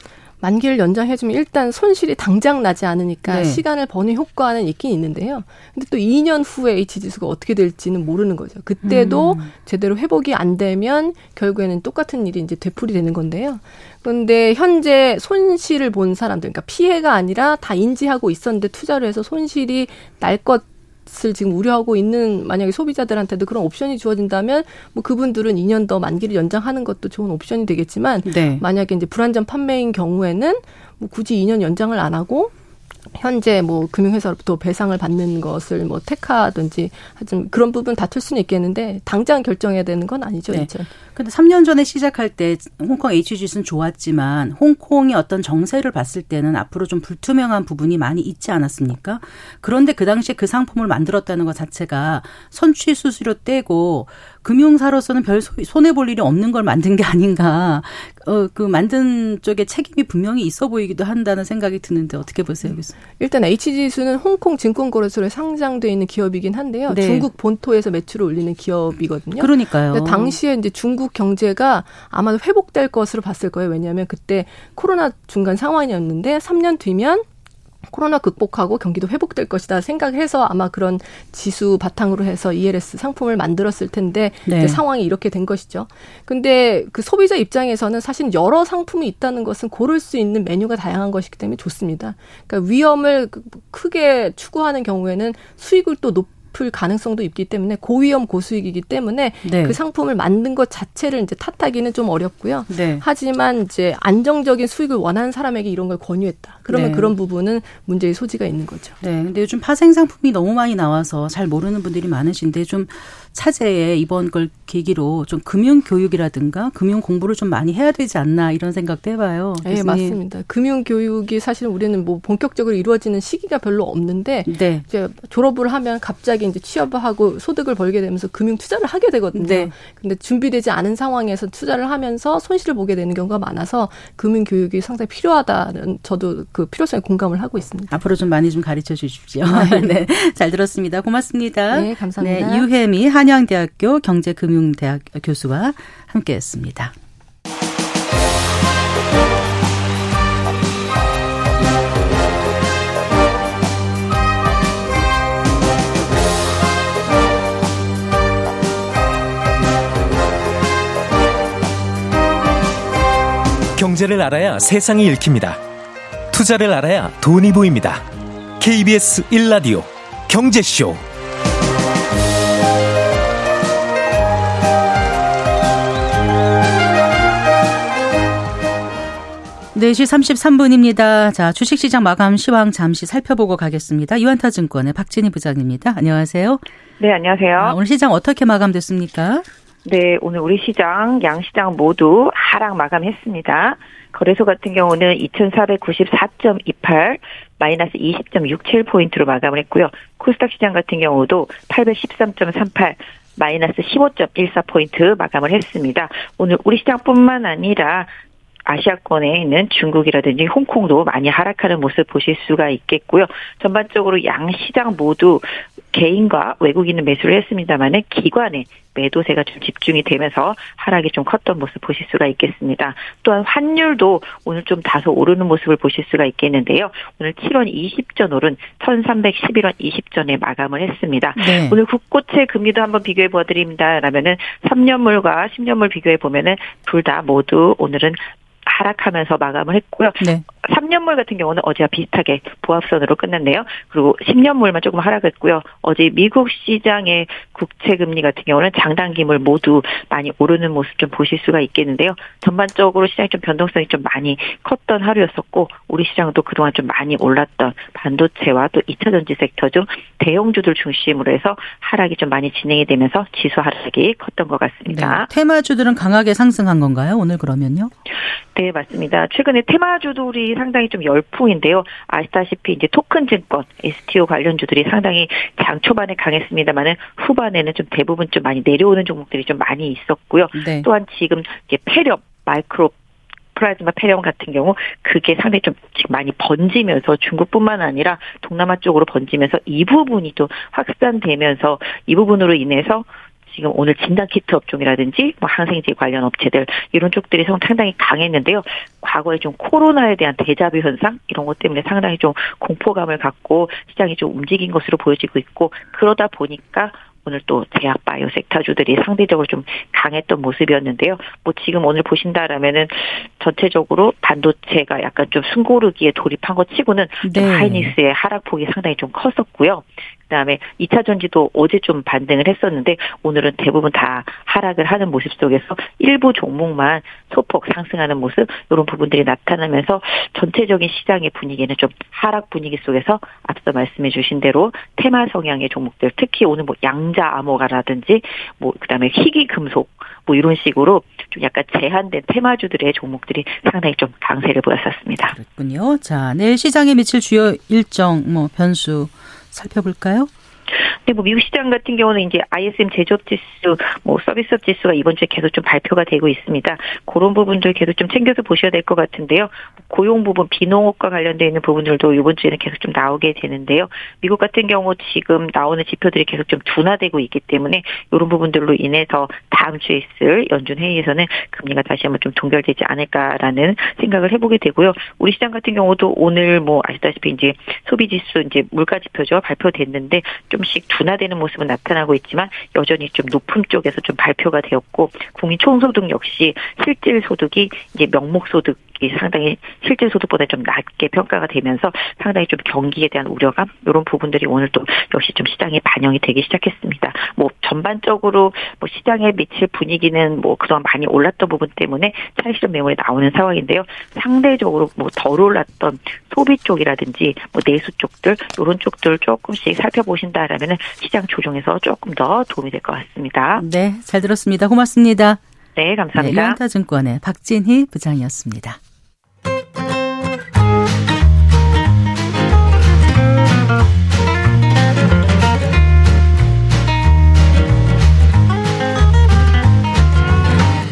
만기를 연장해주면 일단 손실이 당장 나지 않으니까 네. 시간을 버는 효과는 있긴 있는데요. 근데 또 이 년 후에 에이치지수가 어떻게 될지는 모르는 거죠. 그때도 음. 제대로 회복이 안 되면 결국에는 똑같은 일이 이제 되풀이 되는 건데요. 근데 현재 손실을 본 사람들, 그러니까 피해가 아니라 다 인지하고 있었는데 투자를 해서 손실이 날 것 을 지금 우려하고 있는 만약에 소비자들한테도 그런 옵션이 주어진다면 뭐 그분들은 이 년 더 만기를 연장하는 것도 좋은 옵션이 되겠지만 네. 만약에 이제 불안전 판매인 경우에는 뭐 굳이 이 년 연장을 안 하고 현재 뭐 금융회사로부터 배상을 받는 것을 뭐 택하든지 하여튼 그런 부분 다툴 수는 있겠는데 당장 결정해야 되는 건 아니죠. 네. 근데 삼 년 전에 시작할 때 홍콩 에이치지수는 좋았지만 홍콩의 어떤 정세를 봤을 때는 앞으로 좀 불투명한 부분이 많이 있지 않았습니까? 그런데 그 당시에 그 상품을 만들었다는 것 자체가 선취 수수료 떼고 금융사로서는 별 손해 볼 일이 없는 걸 만든 게 아닌가. 어, 그 만든 쪽에 책임이 분명히 있어 보이기도 한다는 생각이 드는데 어떻게 보세요? 일단 에이치지수는 홍콩 증권거래소에 상장되어 있는 기업이긴 한데요. 네. 중국 본토에서 매출을 올리는 기업이거든요. 그러니까요. 그러니까 당시에 이제 중국 경제가 아마도 회복될 것으로 봤을 거예요. 왜냐하면 그때 코로나 중간 상황이었는데 삼 년 뒤면 코로나 극복하고 경기도 회복될 것이다 생각해서 아마 그런 지수 바탕으로 해서 이엘에스 상품을 만들었을 텐데 네. 이제 상황이 이렇게 된 것이죠. 근데 그 소비자 입장에서는 사실 여러 상품이 있다는 것은 고를 수 있는 메뉴가 다양한 것이기 때문에 좋습니다. 그러니까 위험을 크게 추구하는 경우에는 수익을 또 높 풀 가능성도 있기 때문에 고위험 고수익이기 때문에 네. 그 상품을 만든 것 자체를 이제 탓하기는 좀 어렵고요. 네. 하지만 이제 안정적인 수익을 원하는 사람에게 이런 걸 권유했다. 그러면 네. 그런 부분은 문제의 소지가 있는 거죠. 네. 근데 요즘 파생 상품이 너무 많이 나와서 잘 모르는 분들이 많으신데 좀 차제에 이번 걸 계기로 좀 금융 교육이라든가 금융 공부를 좀 많이 해야 되지 않나 이런 생각도 해봐요. 네, 맞습니다. 금융 교육이 사실 우리는 뭐 본격적으로 이루어지는 시기가 별로 없는데 네. 이제 졸업을 하면 갑자기 이제 취업을 하고 소득을 벌게 되면서 금융 투자를 하게 되거든요. 네. 근데 준비되지 않은 상황에서 투자를 하면서 손실을 보게 되는 경우가 많아서 금융 교육이 상당히 필요하다는 저도 그 필요성에 공감을 하고 있습니다. 앞으로 좀 많이 좀 가르쳐 주십시오. 네. 잘 들었습니다. 고맙습니다. 네, 감사합니다. 네, 유혜미 한양대학교 경제금융대학 교수와 함께했습니다. 경제를 알아야 세상이 읽힙니다. 투자를 알아야 돈이 보입니다. 케이비에스 일 라디오 경제쇼. 네 시 삼십삼 분입니다. 자, 주식시장 마감 시황 잠시 살펴보고 가겠습니다. 유한타증권의 박진희 부장입니다. 안녕하세요. 네, 안녕하세요. 아, 오늘 시장 어떻게 마감됐습니까? 네, 오늘 우리 시장, 양시장 모두 하락 마감했습니다. 거래소 같은 경우는 이천사백구십사 점 이팔, 마이너스 이십 점 육칠 포인트로 마감을 했고요. 코스닥 시장 같은 경우도 팔백십삼 점 삼팔, 마이너스 십오 점 일사 포인트 마감을 했습니다. 오늘 우리 시장뿐만 아니라 아시아권에 있는 중국이라든지 홍콩도 많이 하락하는 모습 보실 수가 있겠고요. 전반적으로 양시장 모두 개인과 외국인은 매수를 했습니다만 기관의 매도세가 좀 집중이 되면서 하락이 좀 컸던 모습 보실 수가 있겠습니다. 또한 환율도 오늘 좀 다소 오르는 모습을 보실 수가 있겠는데요. 오늘 칠 원 이십 전 오른 천삼백십일 원 이십 전에 마감을 했습니다. 네. 오늘 국고채 금리도 한번 비교해 보드립니다. 라면은 삼 년물과 십 년물 비교해 보면은 둘 다 모두 오늘은 하락하면서 마감을 했고요. 네. 삼 년물 같은 경우는 어제와 비슷하게 보합선으로 끝났네요. 그리고 십 년물만 조금 하락했고요. 어제 미국 시장의 국채 금리 같은 경우는 장단기물 모두 많이 오르는 모습 좀 보실 수가 있겠는데요. 전반적으로 시장이 좀 변동성이 좀 많이 컸던 하루였었고 우리 시장도 그동안 좀 많이 올랐던 반도체와 또 이 차 전지 섹터 중 대형주들 중심으로 해서 하락이 좀 많이 진행이 되면서 지수 하락이 컸던 것 같습니다. 네. 테마주들은 강하게 상승한 건가요? 오늘 그러면요? 네, 맞습니다. 최근에 테마주들이 상당히 좀 열풍인데요. 아시다시피 이제 토큰 증권, 에스티오 관련주들이 상당히 장 초반에 강했습니다만은 후반에는 좀 대부분 좀 많이 내려오는 종목들이 좀 많이 있었고요. 네. 또한 지금 이제 폐렴, 마이크로 프라즈마 폐렴 같은 경우 그게 상당히 좀 지금 많이 번지면서 중국뿐만 아니라 동남아 쪽으로 번지면서 이 부분이 또 확산되면서 이 부분으로 인해서 지금 오늘 진단키트 업종이라든지 뭐 항생제 관련 업체들 이런 쪽들이 상당히 강했는데요. 과거에 좀 코로나에 대한 데자뷰 현상 이런 것 때문에 상당히 좀 공포감을 갖고 시장이 좀 움직인 것으로 보여지고 있고 그러다 보니까 오늘 또 제약 바이오 섹터주들이 상대적으로 좀 강했던 모습이었는데요. 뭐 지금 오늘 보신다라면은 전체적으로 반도체가 약간 좀 숨고르기에 돌입한 것 치고는 네. 하이닉스의 하락폭이 상당히 좀 컸었고요. 그다음에 이 차 전지도 어제 좀 반등을 했었는데 오늘은 대부분 다 하락을 하는 모습 속에서 일부 종목만 소폭 상승하는 모습 이런 부분들이 나타나면서 전체적인 시장의 분위기는 좀 하락 분위기 속에서 앞서 말씀해 주신 대로 테마 성향의 종목들 특히 오늘 뭐 양자 암호가라든지 뭐 그다음에 희귀 금속 뭐 이런 식으로 좀 약간 제한된 테마주들의 종목들이 상당히 좀 강세를 보였었습니다. 그렇군요. 자, 내일 시장에 미칠 주요 일정 뭐 변수 살펴볼까요? 네, 뭐 미국 시장 같은 경우는 이제 아이에스엠 제조업 지수, 뭐 서비스업 지수가 이번 주에 계속 좀 발표가 되고 있습니다. 그런 부분들 계속 좀 챙겨서 보셔야 될 것 같은데요. 고용 부분, 비농업과 관련되어 있는 부분들도 이번 주에는 계속 좀 나오게 되는데요. 미국 같은 경우 지금 나오는 지표들이 계속 좀 둔화되고 있기 때문에 이런 부분들로 인해서 다음 주에 있을 연준 회의에서는 금리가 다시 한번 좀 동결되지 않을까라는 생각을 해보게 되고요. 우리 시장 같은 경우도 오늘 뭐 아시다시피 이제 소비 지수, 이제 물가 지표죠 발표됐는데 좀씩 둔화되는 모습은 나타나고 있지만 여전히 좀 높음 쪽에서 좀 발표가 되었고 국민 총소득 역시 실질 소득이 이제 명목 소득이 상당히 실질 소득보다 좀 낮게 평가가 되면서 상당히 좀 경기에 대한 우려감 이런 부분들이 오늘 또 역시 좀 시장에 반영이 되기 시작했습니다. 뭐 전반적으로 뭐 시장에 미칠 분위기는 뭐 그동안 많이 올랐던 부분 때문에 차익실현 매물이 나오는 상황인데요. 상대적으로 뭐 덜 올랐던 소비 쪽이라든지 뭐 내수 쪽들 이런 쪽들 조금씩 살펴보신다라면은 시장 조정에서 조금 더 도움이 될 것 같습니다. 네, 잘 들었습니다. 고맙습니다. 네, 감사합니다. 네, 유한타증권의 박진희 부장이었습니다.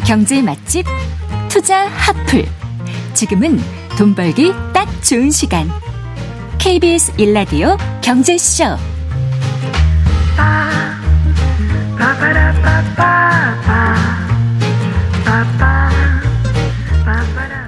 경제 맛집, 투자 핫플. 지금은 돈 벌기 딱 좋은 시간. 케이비에스 일 라디오 경제쇼.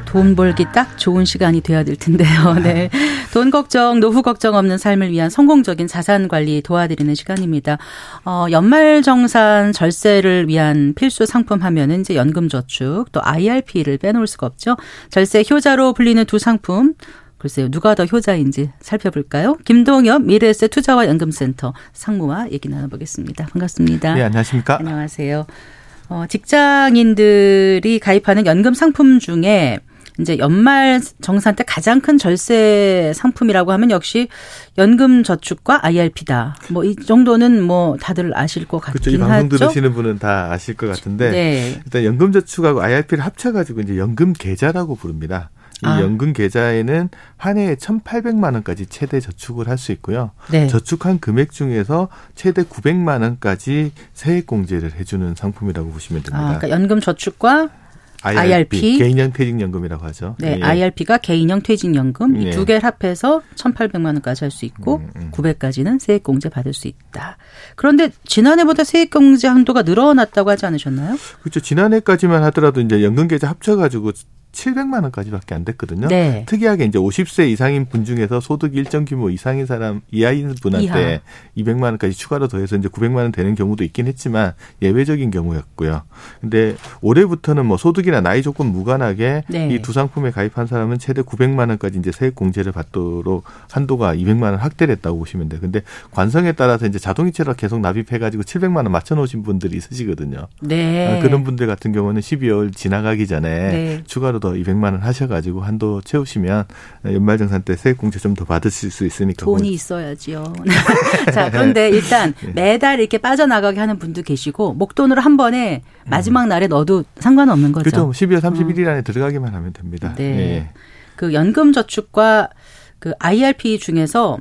돈 벌기 딱 좋은 시간이 돼야 될 텐데요. 네. 돈 걱정, 노후 걱정 없는 삶을 위한 성공적인 자산 관리 도와드리는 시간입니다. 어, 연말정산 절세를 위한 필수 상품 하면은 이제 연금저축, 또 아이알피를 빼놓을 수가 없죠. 절세 효자로 불리는 두 상품. 글쎄요. 누가 더 효자인지 살펴볼까요? 김동엽 미래에셋 투자와 연금센터 상무와 얘기 나눠보겠습니다. 반갑습니다. 네. 안녕하십니까. 안녕하세요. 어, 직장인들이 가입하는 연금 상품 중에 이제 연말 정산 때 가장 큰 절세 상품이라고 하면 역시 연금저축과 아이알피다. 뭐 이 정도는 뭐 다들 아실 것 같긴 하죠. 그렇죠. 이 방송 들으시는 분은 다 아실 것 같은데 네. 일단 연금저축하고 아이알피를 합쳐가지고 이제 연금계좌라고 부릅니다. 이 아. 연금 계좌에는 한 해에 천팔백만 원까지 최대 저축을 할 수 있고요. 네. 저축한 금액 중에서 최대 구백만 원까지 세액공제를 해주는 상품이라고 보시면 됩니다. 아, 그러니까 연금 저축과 아이알피, 아이알피. 개인형 퇴직연금이라고 하죠. 네, 예. 아이알피가 개인형 퇴직연금. 이 두 개를 합해서 천팔백만 원까지 할 수 있고 음, 음. 구백까지는 세액공제 받을 수 있다. 그런데 지난해보다 세액공제 한도가 늘어났다고 하지 않으셨나요? 그렇죠. 지난해까지만 하더라도 이제 연금계좌 합쳐가지고 칠백만 원까지밖에 안 됐거든요. 네. 특이하게 이제 오십 세 이상인 분 중에서 소득이 일정 규모 이상인 사람 이하인 분한테 이하. 이백만 원까지 추가로 더해서 이제 구백만 원 되는 경우도 있긴 했지만 예외적인 경우였고요. 근데 올해부터는 뭐 소득이나 나이 조건 무관하게 네. 이 두 상품에 가입한 사람은 최대 구백만 원까지 이제 세액 공제를 받도록 한도가 이백만 원 확대됐다고 보시면 돼요. 근데 관성에 따라서 이제 자동이체로 계속 납입해가지고 칠백만 원 맞춰 놓으신 분들이 있으시거든요. 네. 그런 분들 같은 경우는 십이월 지나가기 전에 네. 추가로 더 이백만 원 하셔가지고 한도 채우시면 연말정산 때 세액공제 좀 더 받으실 수 있으니까. 돈이 보면. 있어야지요. 자, 그런데 일단 매달 이렇게 빠져나가게 하는 분도 계시고 목돈으로 한 번에 마지막 날에 넣어도 상관없는 거죠. 그렇죠. 십이월 삼십일일 안에 들어가기만 하면 됩니다. 네. 네. 그 연금저축과 그 아이알피 중에서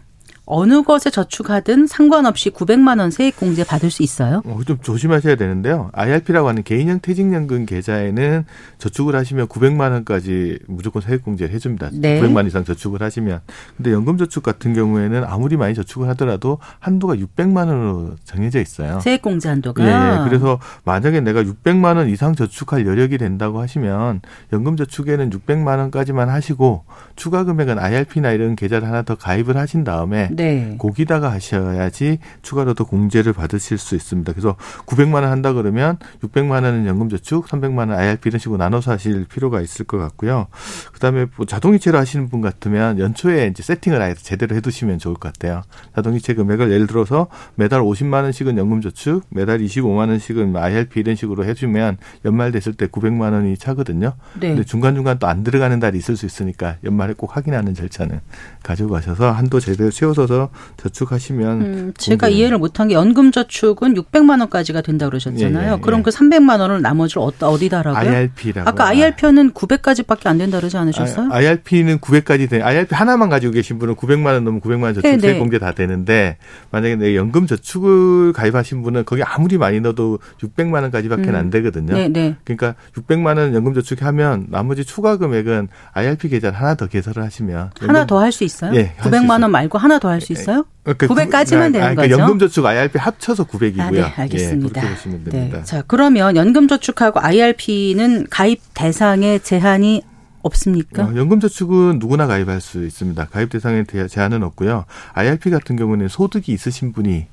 어느 것에 저축하든 상관없이 구백만 원 세액공제 받을 수 있어요? 어, 좀 조심하셔야 되는데요. 아이알피라고 하는 개인형 퇴직연금 계좌에는 저축을 하시면 구백만 원까지 무조건 세액공제를 해줍니다. 네. 구백만 원 이상 저축을 하시면. 근데 연금저축 같은 경우에는 아무리 많이 저축을 하더라도 한도가 육백만 원으로 정해져 있어요. 세액공제 한도가. 예, 그래서 만약에 내가 육백만 원 이상 저축할 여력이 된다고 하시면 연금저축에는 육백만 원까지만 하시고 추가 금액은 아이알피나 이런 계좌를 하나 더 가입을 하신 다음에 네. 거기다가 하셔야지 추가로 더 공제를 받으실 수 있습니다. 그래서 구백만 원 한다 그러면 육백만 원은 연금저축, 삼백만 원 아이알피 이런 식으로 나눠서 하실 필요가 있을 것 같고요. 그다음에 뭐 자동이체로 하시는 분 같으면 연초에 이제 세팅을 아예 제대로 해두시면 좋을 것 같아요. 자동이체 금액을 예를 들어서 매달 오십만 원씩은 연금저축, 매달 이십오만 원씩은 아이알피 이런 식으로 해주면 연말 됐을 때 구백만 원이 차거든요. 네. 근데 중간중간 또 안 들어가는 달이 있을 수 있으니까 연말에 꼭 확인하는 절차는 가지고 가셔서 한도 제대로 채워서 저축하시면. 음, 제가 공개는. 이해를 못한 게 연금저축은 육백만 원까지가 된다고 그러셨잖아요. 예, 예, 그럼 예. 그 삼백만 원을 나머지를 어디다라고요? 아이알피라고. 아까 아이알피는 구백까지밖에 안 된다고 그러지 않으셨어요? 아이알피는 구백까지 돼. 아이알피 하나만 가지고 계신 분은 구백만 원 넘으면 구백만 원 저축 네, 네. 세액공제 다 되는데 만약에 내 연금저축을 가입하신 분은 거기 아무리 많이 넣어도 육백만 원까지밖에 음. 안 되거든요. 네, 네. 그러니까 육백만 원 연금저축하면 나머지 추가 금액은 아이알피 계좌를 하나 더 개설을 하시면. 연금, 하나 더 할 수 있어요? 예, 구백만 원 있어요. 말고 하나 더 할 수 있어요? 그러니까 구백까지만 되는 아, 그러니까 거죠? 연금저축 아이알피 합쳐서 구백이고요. 아, 네, 알겠습니다. 예, 그렇게 보시면 됩니다. 네. 자, 그러면 연금저축하고 아이알피는 가입 대상에 제한이 없습니까? 어, 연금저축은 누구나 가입할 수 있습니다. 가입 대상에 제한은 없고요. 아이알피 같은 경우는 소득이 있으신 분이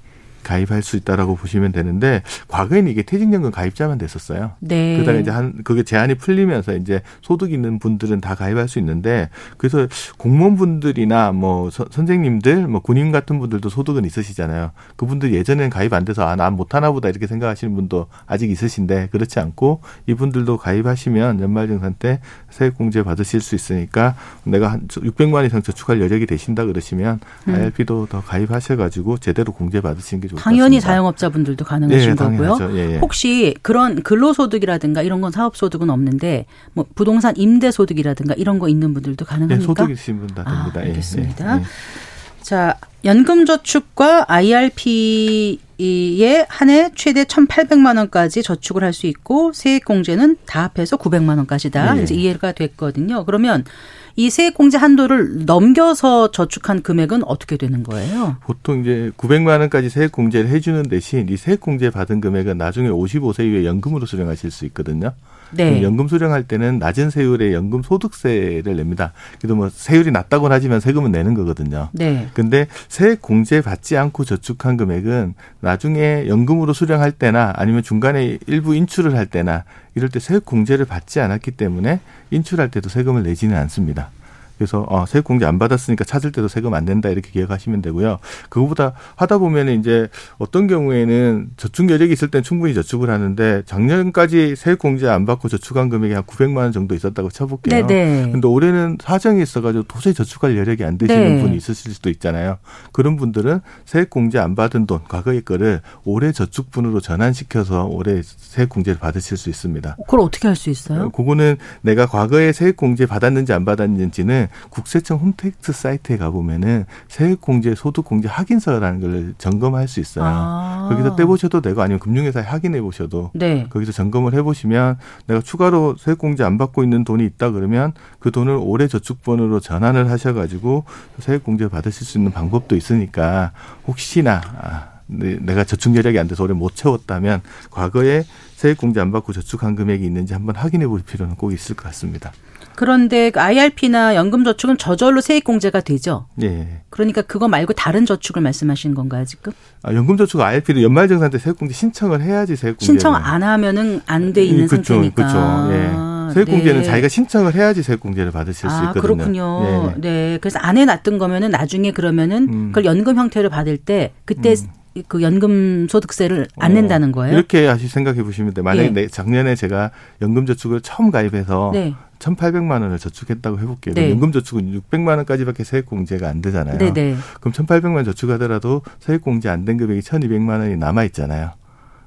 가입할 수 있다라고 보시면 되는데 과거에는 이게 퇴직연금 가입자만 됐었어요. 네. 그다음에 이제 한 그게 제한이 풀리면서 이제 소득 있는 분들은 다 가입할 수 있는데 그래서 공무원분들이나 뭐 서, 선생님들, 뭐 군인 같은 분들도 소득은 있으시잖아요. 그분들 예전엔 가입 안 돼서 아, 난 못하나 보다 이렇게 생각하시는 분도 아직 있으신데 그렇지 않고 이분들도 가입하시면 연말정산 때 세액공제 받으실 수 있으니까 내가 한 육백만 원 이상 저축할 여력이 되신다 그러시면 음. 아이알피도 더 가입하셔가지고 제대로 공제 받으시는 게 좋습니다. 당연히 자영업자분들도 가능하신 예, 거고요. 예, 예. 혹시 그런 근로소득이라든가 이런 건 사업소득은 없는데 뭐 부동산 임대소득이라든가 이런 거 있는 분들도 가능합니까? 예, 소득 있으신 분 다 됩니다. 아, 알겠습니다. 예, 예, 예. 자, 연금저축과 아이알피에 한 해 최대 천팔백만 원까지 저축을 할 수 있고 세액공제는 다 합해서 구백만 원까지다. 예. 이제 이해가 됐거든요. 그러면 이 세액공제 한도를 넘겨서 저축한 금액은 어떻게 되는 거예요? 보통 이제 구백만 원까지 세액공제를 해주는 대신 이 세액공제 받은 금액은 나중에 오십오 세 이후에 연금으로 수령하실 수 있거든요. 네. 연금 수령할 때는 낮은 세율의 연금 소득세를 냅니다. 그래도 뭐 세율이 낮다고는 하지만 세금은 내는 거거든요. 네. 근데 세액공제 받지 않고 저축한 금액은 나중에 연금으로 수령할 때나 아니면 중간에 일부 인출을 할 때나 이럴 때 세액공제를 받지 않았기 때문에 인출할 때도 세금을 내지는 않습니다. 그래서 어, 세액공제 안 받았으니까 찾을 때도 세금 안 낸다 이렇게 기억하시면 되고요. 그거보다 하다 보면 이제 어떤 경우에는 저축 여력이 있을 땐 충분히 저축을 하는데 작년까지 세액공제 안 받고 저축한 금액이 한 구백만 원 정도 있었다고 쳐볼게요. 네네. 근데 올해는 사정이 있어가지고 도저히 저축할 여력이 안 되시는 네. 분이 있으실 수도 있잖아요. 그런 분들은 세액공제 안 받은 돈, 과거의 거를 올해 저축분으로 전환시켜서 올해 세액공제를 받으실 수 있습니다. 그걸 어떻게 할 수 있어요? 그거는 내가 과거에 세액공제 받았는지 안 받았는지는 국세청 홈택스 사이트에 가보면은 세액공제, 소득공제 확인서라는 걸 점검할 수 있어요. 아. 거기서 떼보셔도 되고 아니면 금융회사에 확인해 보셔도 네. 거기서 점검을 해보시면 내가 추가로 세액공제 안 받고 있는 돈이 있다 그러면 그 돈을 올해 저축분으로 전환을 하셔가지고 세액공제 받으실 수 있는 방법도 있으니까 혹시나 아, 내가 저축 여력이 안 돼서 올해 못 채웠다면 과거에 세액공제 안 받고 저축한 금액이 있는지 한번 확인해 볼 필요는 꼭 있을 것 같습니다. 그런데 아이알피나 연금저축은 저절로 세액공제가 되죠? 예. 그러니까 그거 말고 다른 저축을 말씀하시는 건가요, 지금? 아, 연금저축, 아이알피도 연말정산 때 세액공제 신청을 해야지 세액공제. 신청 안 하면은 안 돼 있는 그쵸, 상태니까. 그렇죠. 예. 세액공제는 네. 자기가 신청을 해야지 세액공제를 받으실 아, 수 있거든요. 그렇군요. 예. 네. 그래서 안 해놨던 거면은 나중에 그러면은 음. 그걸 연금 형태로 받을 때 그때 음. 그 연금 소득세를 안 낸다는 거예요? 이렇게 다시 생각해 보시면 돼. 만약에 예. 작년에 제가 연금저축을 처음 가입해서 네. 천팔백만 원을 저축했다고 해볼게요. 네. 연금저축은 육백만 원까지밖에 세액공제가 안 되잖아요. 네, 네. 그럼 천팔백만 원 저축하더라도 세액공제 안 된 금액이 천이백만 원이 남아있잖아요.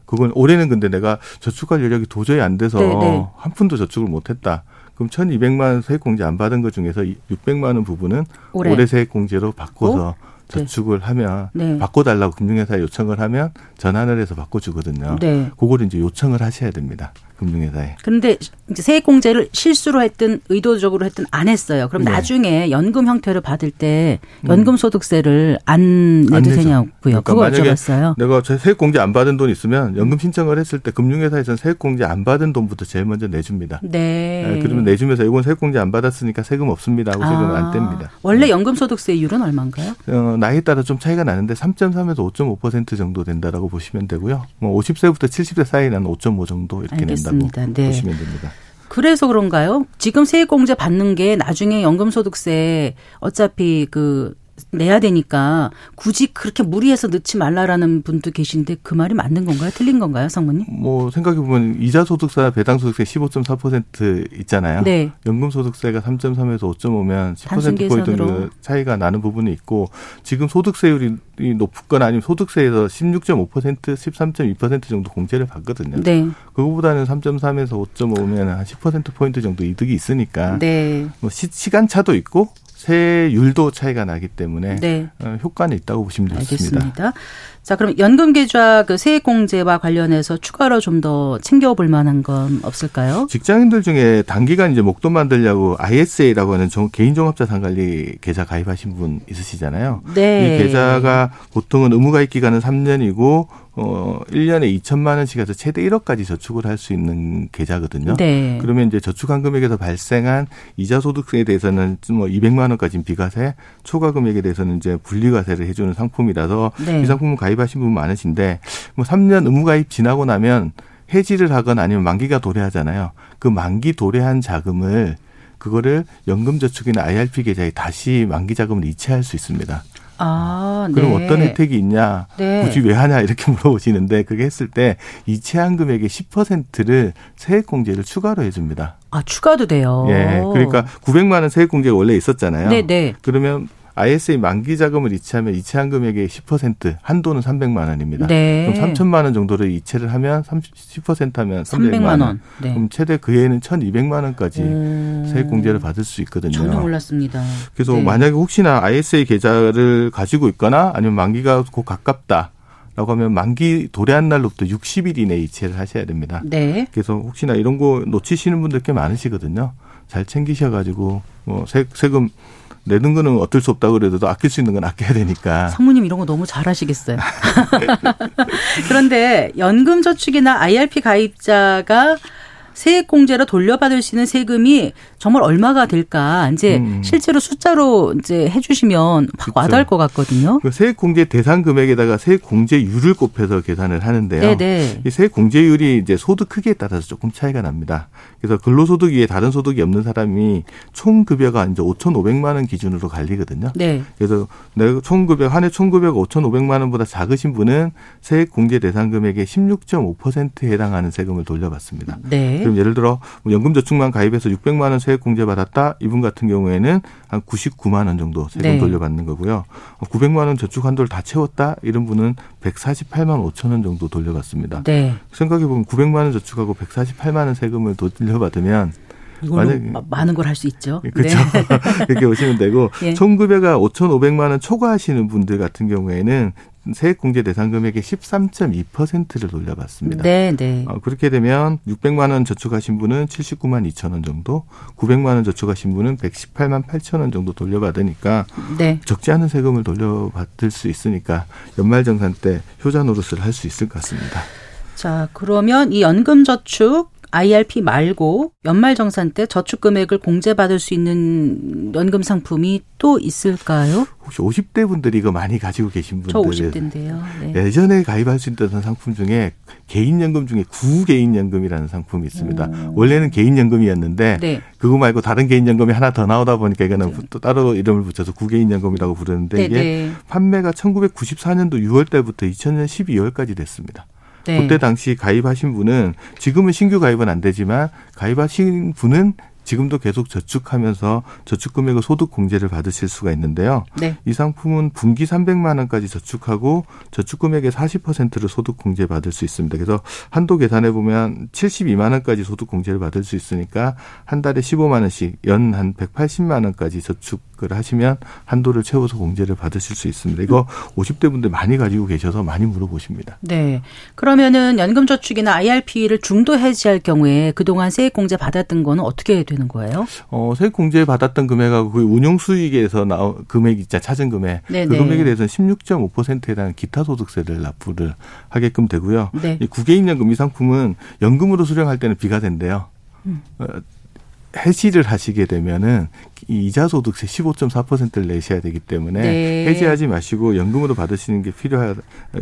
그건 올해는 근데 내가 저축할 여력이 도저히 안 돼서 네, 네. 한 푼도 저축을 못했다. 그럼 천이백만 원 세액공제 안 받은 것 중에서 육백만 원 부분은 올해, 올해 세액공제로 바꿔서 오? 저축을 네. 하면 네. 바꿔달라고 금융회사에 요청을 하면 전환을 해서 바꿔주거든요. 네. 그걸 이제 요청을 하셔야 됩니다. 금융회사에. 그런데 이제 세액공제를 실수로 했든 의도적으로 했든 안 했어요. 그럼 네. 나중에 연금 형태를 받을 때 연금소득세를 안 내도 되냐고요. 그러니까 그걸 여쭤봤어요. 내가 세액공제 안 받은 돈 있으면 연금 신청을 했을 때 금융회사에서는 세액공제 안 받은 돈부터 제일 먼저 내줍니다. 네. 네. 그러면 내주면서 이건 세액공제 안 받았으니까 세금 없습니다 하고 세금을 아, 안 뗍니다. 원래 연금소득세율은 얼마인가요? 어, 나이에 따라 좀 차이가 나는데 삼 점 삼에서 오 점 오 퍼센트 정도 된다라고 보시면 되고요. 뭐 오십 세부터 칠십 세 사이는 오 점 오 정도 이렇게 낸다. 네. 보시면 됩니다. 그래서 그런가요? 지금 세액공제 받는 게 나중에 연금소득세 어차피 그 내야 되니까 굳이 그렇게 무리해서 넣지 말라라는 분도 계신데 그 말이 맞는 건가요? 틀린 건가요? 성모님? 뭐 생각해보면 이자소득세와 배당소득세 십오 점 사 퍼센트 있잖아요. 네. 연금소득세가 삼 점 삼에서 오 점 오면 십 퍼센트 포인트 정도 차이가 나는 부분이 있고 지금 소득세율이 높거나 아니면 소득세에서 십육 점 오 퍼센트, 십삼 점 이 퍼센트 정도 공제를 받거든요. 네. 그거보다는 삼 점 삼에서 오 점 오면 한 십 퍼센트 포인트 정도 이득이 있으니까 네. 뭐 시, 시간차도 있고 세율도 차이가 나기 때문에 네. 효과는 있다고 보시면 되겠습니다. 알겠습니다. 자, 그럼 연금 계좌 그 세액공제와 관련해서 추가로 좀 더 챙겨볼 만한 건 없을까요? 직장인들 중에 단기간 이제 목돈 만들려고 아이에스에이라고 하는 개인종합자산관리 계좌 가입하신 분 있으시잖아요. 네. 이 계좌가 보통은 의무가입 기간은 삼 년이고 어, 일 년에 이천만 원씩 해서 최대 일억까지 저축을 할 수 있는 계좌거든요. 네. 그러면 이제 저축한 금액에서 발생한 이자 소득세에 대해서는 뭐 이백만 원까지는 비과세, 초과 금액에 대해서는 이제 분리과세를 해주는 상품이라서 네. 이 상품은 가입하신 분 많으신데 뭐 삼 년 의무가입 지나고 나면 해지를 하거나 아니면 만기가 도래하잖아요. 그 만기 도래한 자금을 그거를 연금저축이나 아이알피 계좌에 다시 만기 자금을 이체할 수 있습니다. 아, 그럼 네. 어떤 혜택이 있냐, 네. 굳이 왜 하냐 이렇게 물어보시는데 그게 했을 때 이체한 금액의 십 퍼센트를 세액공제를 추가로 해줍니다. 아, 추가도 돼요. 예, 그러니까 구백만 원 세액공제가 원래 있었잖아요. 네, 네. 그러면 아이에스에이 만기 자금을 이체하면 이체한 금액의 십 퍼센트, 한도는 삼백만 원입니다. 네. 그럼 삼천만 원 정도를 이체를 하면 삼십 퍼센트 하면 삼백만 원. 네. 그럼 최대 그해에는 천이백만 원까지 음. 세액공제를 받을 수 있거든요. 저도 몰랐습니다. 그래서 네. 만약에 혹시나 아이에스에이 계좌를 가지고 있거나 아니면 만기가 곧 가깝다. 라고 하면 만기 도래한 날로부터 육십 일 이내 이체를 하셔야 됩니다. 네. 그래서 혹시나 이런 거 놓치시는 분들 꽤 많으시거든요. 잘 챙기셔가지고 뭐 세, 세금 내는 거는 어쩔 수 없다고 그래도 아낄 수 있는 건 아껴야 되니까. 성모님 이런 거 너무 잘하시겠어요. 그런데 연금저축이나 아이알피 가입자가 세액공제로 돌려받을 수 있는 세금이 정말 얼마가 될까 이제 음. 실제로 숫자로 이제 해주시면 확 와닿을 것 같거든요. 그 세액공제 대상 금액에다가 세액공제율을 곱해서 계산을 하는데요. 네네. 이 세액공제율이 이제 소득 크기에 따라서 조금 차이가 납니다. 그래서 근로소득 위에 다른 소득이 없는 사람이 총 급여가 이제 오천오백만 원 기준으로 갈리거든요. 네. 그래서 내가 총 급여 한 해 총 급여가 오천오백만 원보다 작으신 분은 세액공제 대상 금액의 십육 점 오 퍼센트에 해당하는 세금을 돌려받습니다. 네. 그럼 예를 들어 연금저축만 가입해서 육백만 원 세액공제 받았다. 이분 같은 경우에는 한 구십구만 원 정도 세금 네. 돌려받는 거고요. 구백만 원 저축 한도를 다 채웠다. 이런 분은 백사십팔만 오천 원 정도 돌려받습니다. 네. 생각해보면 구백만 원 저축하고 백사십팔만 원 세금을 돌려받으면 이걸로 많은 걸 할 수 있죠. 그렇죠. 네. 이렇게 보시면 되고 예. 총 급여가 오천오백만 원 초과하시는 분들 같은 경우에는 세액공제 대상 금액의 십삼 점 이 퍼센트를 돌려받습니다. 네, 네. 어, 그렇게 되면 육백만 원 저축하신 분은 칠십구만 이천 원 정도, 구백만 원 저축하신 분은 백십팔만 팔천 원 정도 돌려받으니까 네. 적지 않은 세금을 돌려받을 수 있으니까 연말정산 때 효자 노릇을 할 수 있을 것 같습니다. 자, 그러면 이 연금저축 아이알피 말고 연말정산 때 저축금액을 공제받을 수 있는 연금 상품이 또 있을까요? 혹시 오십 대 분들이 이거 많이 가지고 계신 분들. 저 오십 대인데요. 네. 예전에 가입할 수 있던 상품 중에 개인연금 중에 구개인연금이라는 상품이 있습니다. 음. 원래는 개인연금이었는데 네. 그거 말고 다른 개인연금이 하나 더 나오다 보니까 이거는 네. 또 따로 이름을 붙여서 구개인연금이라고 부르는데 네. 이게 네. 판매가 천구백구십사 년도 유월 달부터 이천 년 십이월까지 됐습니다. 네. 그때 당시 가입하신 분은 지금은 신규 가입은 안 되지만 가입하신 분은 지금도 계속 저축하면서 저축금액을 소득공제를 받으실 수가 있는데요. 네. 이 상품은 분기 삼백만 원까지 저축하고 저축금액의 사십 퍼센트를 소득공제 받을 수 있습니다. 그래서 한도 계산해 보면 칠십이만 원까지 소득공제를 받을 수 있으니까 한 달에 십오만 원씩 연 한 백팔십만 원까지 저축을 하시면 한도를 채워서 공제를 받으실 수 있습니다. 이거 오십 대 분들 많이 가지고 계셔서 많이 물어보십니다. 네. 그러면은 연금저축이나 아이알피를 중도 해지할 경우에 그동안 세액공제 받았던 거는 어떻게 되는 거예요? 어, 세액공제 받았던 금액하고 그 운용수익에서 나온 금액 있자 찾은 금액. 네네. 그 금액에 대해서는 십육 점 오 퍼센트에 대한 기타소득세를 납부를 하게끔 되고요. 네. 이 구개입연금 이 상품은 연금으로 수령할 때는 비과세인데요. 음. 해지를 하시게 되면은 이자소득세 십오 점 사 퍼센트를 내셔야 되기 때문에 네. 해지하지 마시고 연금으로 받으시는 게 필요하,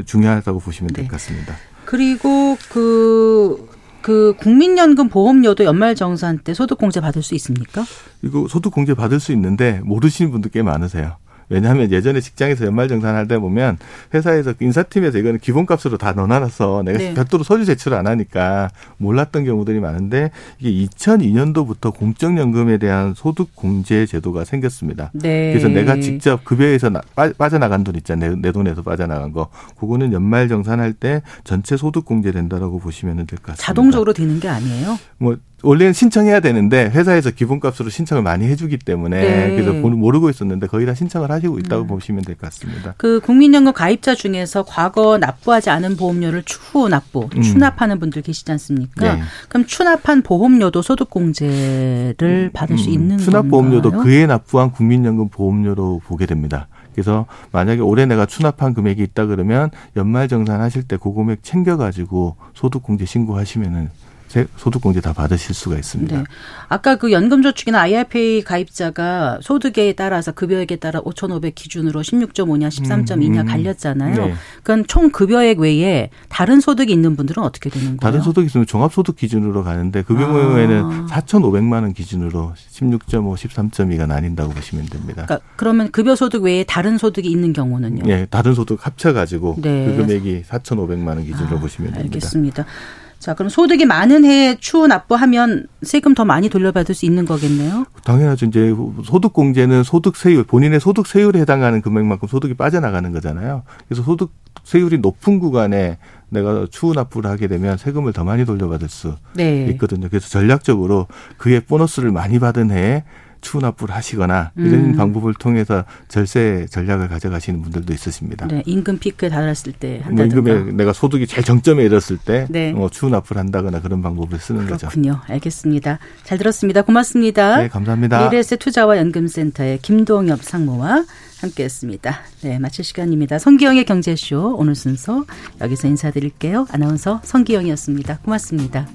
중요하다고 보시면 될 것 같습니다. 네. 그리고 그, 그 국민연금 보험료도 연말정산 때 소득공제 받을 수 있습니까? 이거 소득공제 받을 수 있는데 모르시는 분들 꽤 많으세요. 왜냐하면 예전에 직장에서 연말정산할 때 보면 회사에서 인사팀에서 이거는 기본값으로 다 넣어놨어. 내가 네. 별도로 서류 제출을 안 하니까 몰랐던 경우들이 많은데 이게 이천이 년도부터 공적연금에 대한 소득공제 제도가 생겼습니다. 네. 그래서 내가 직접 급여에서 나, 빠, 빠져나간 돈 있잖아요. 내, 내 돈에서 빠져나간 거. 그거는 연말정산할 때 전체 소득공제 된다라고 보시면 될 것 같습니다. 자동적으로 되는 게 아니에요? 뭐. 원래는 신청해야 되는데 회사에서 기본값으로 신청을 많이 해주기 때문에 네. 그래서 모르고 있었는데 거의 다 신청을 하시고 있다고 음. 보시면 될 것 같습니다. 그 국민연금 가입자 중에서 과거 납부하지 않은 보험료를 추후 납부, 음. 추납하는 분들 계시지 않습니까? 네. 그럼 추납한 보험료도 소득공제를 받을 음. 수 있는 추납 건가요? 보험료도 그에 납부한 국민연금 보험료로 보게 됩니다. 그래서 만약에 올해 내가 추납한 금액이 있다 그러면 연말정산하실 때 그 금액 챙겨가지고 소득공제 신고하시면은 소득공제 다 받으실 수가 있습니다. 네. 아까 그 연금저축이나 아이알피 가입자가 소득에 따라서 급여액에 따라 오천오백 기준으로 십육 점 오냐 십삼 점 이냐 음, 음. 갈렸잖아요. 네. 그건 총 급여액 외에 다른 소득이 있는 분들은 어떻게 되는 거예요? 다른 소득이 있으면 종합소득 기준으로 가는데 그 경우에는 아. 사천오백만 원 기준으로 십육 점 오, 십삼 점 이가 나뉜다고 보시면 됩니다. 그러니까 그러면 급여소득 외에 다른 소득이 있는 경우는요? 네. 다른 소득 합쳐가지고 네. 그 금액이 사천오백만 원 기준으로 아, 보시면 됩니다. 알겠습니다. 자, 그럼 소득이 많은 해에 추후 납부하면 세금 더 많이 돌려받을 수 있는 거겠네요? 당연하죠. 이제 소득공제는 소득세율, 본인의 소득세율에 해당하는 금액만큼 소득이 빠져나가는 거잖아요. 그래서 소득세율이 높은 구간에 내가 추후 납부를 하게 되면 세금을 더 많이 돌려받을 수 네. 있거든요. 그래서 전략적으로 그의 보너스를 많이 받은 해에 추후 납부를 하시거나 이런 음. 방법을 통해서 절세 전략을 가져가시는 분들도 있으십니다. 네, 임금 피크에 달았을 때 한다든가. 뭐 임금에 내가 소득이 제일 정점에 이뤘을 때 네. 뭐 추후 납부를 한다거나 그런 방법을 쓰는 그렇군요. 거죠. 그렇군요. 알겠습니다. 잘 들었습니다. 고맙습니다. 네, 감사합니다. 이엘에스 투자와 연금센터의 김동엽 상무와 함께했습니다. 네, 마칠 시간입니다. 성기영의 경제쇼 오늘 순서 여기서 인사드릴게요. 아나운서 성기영이었습니다. 고맙습니다.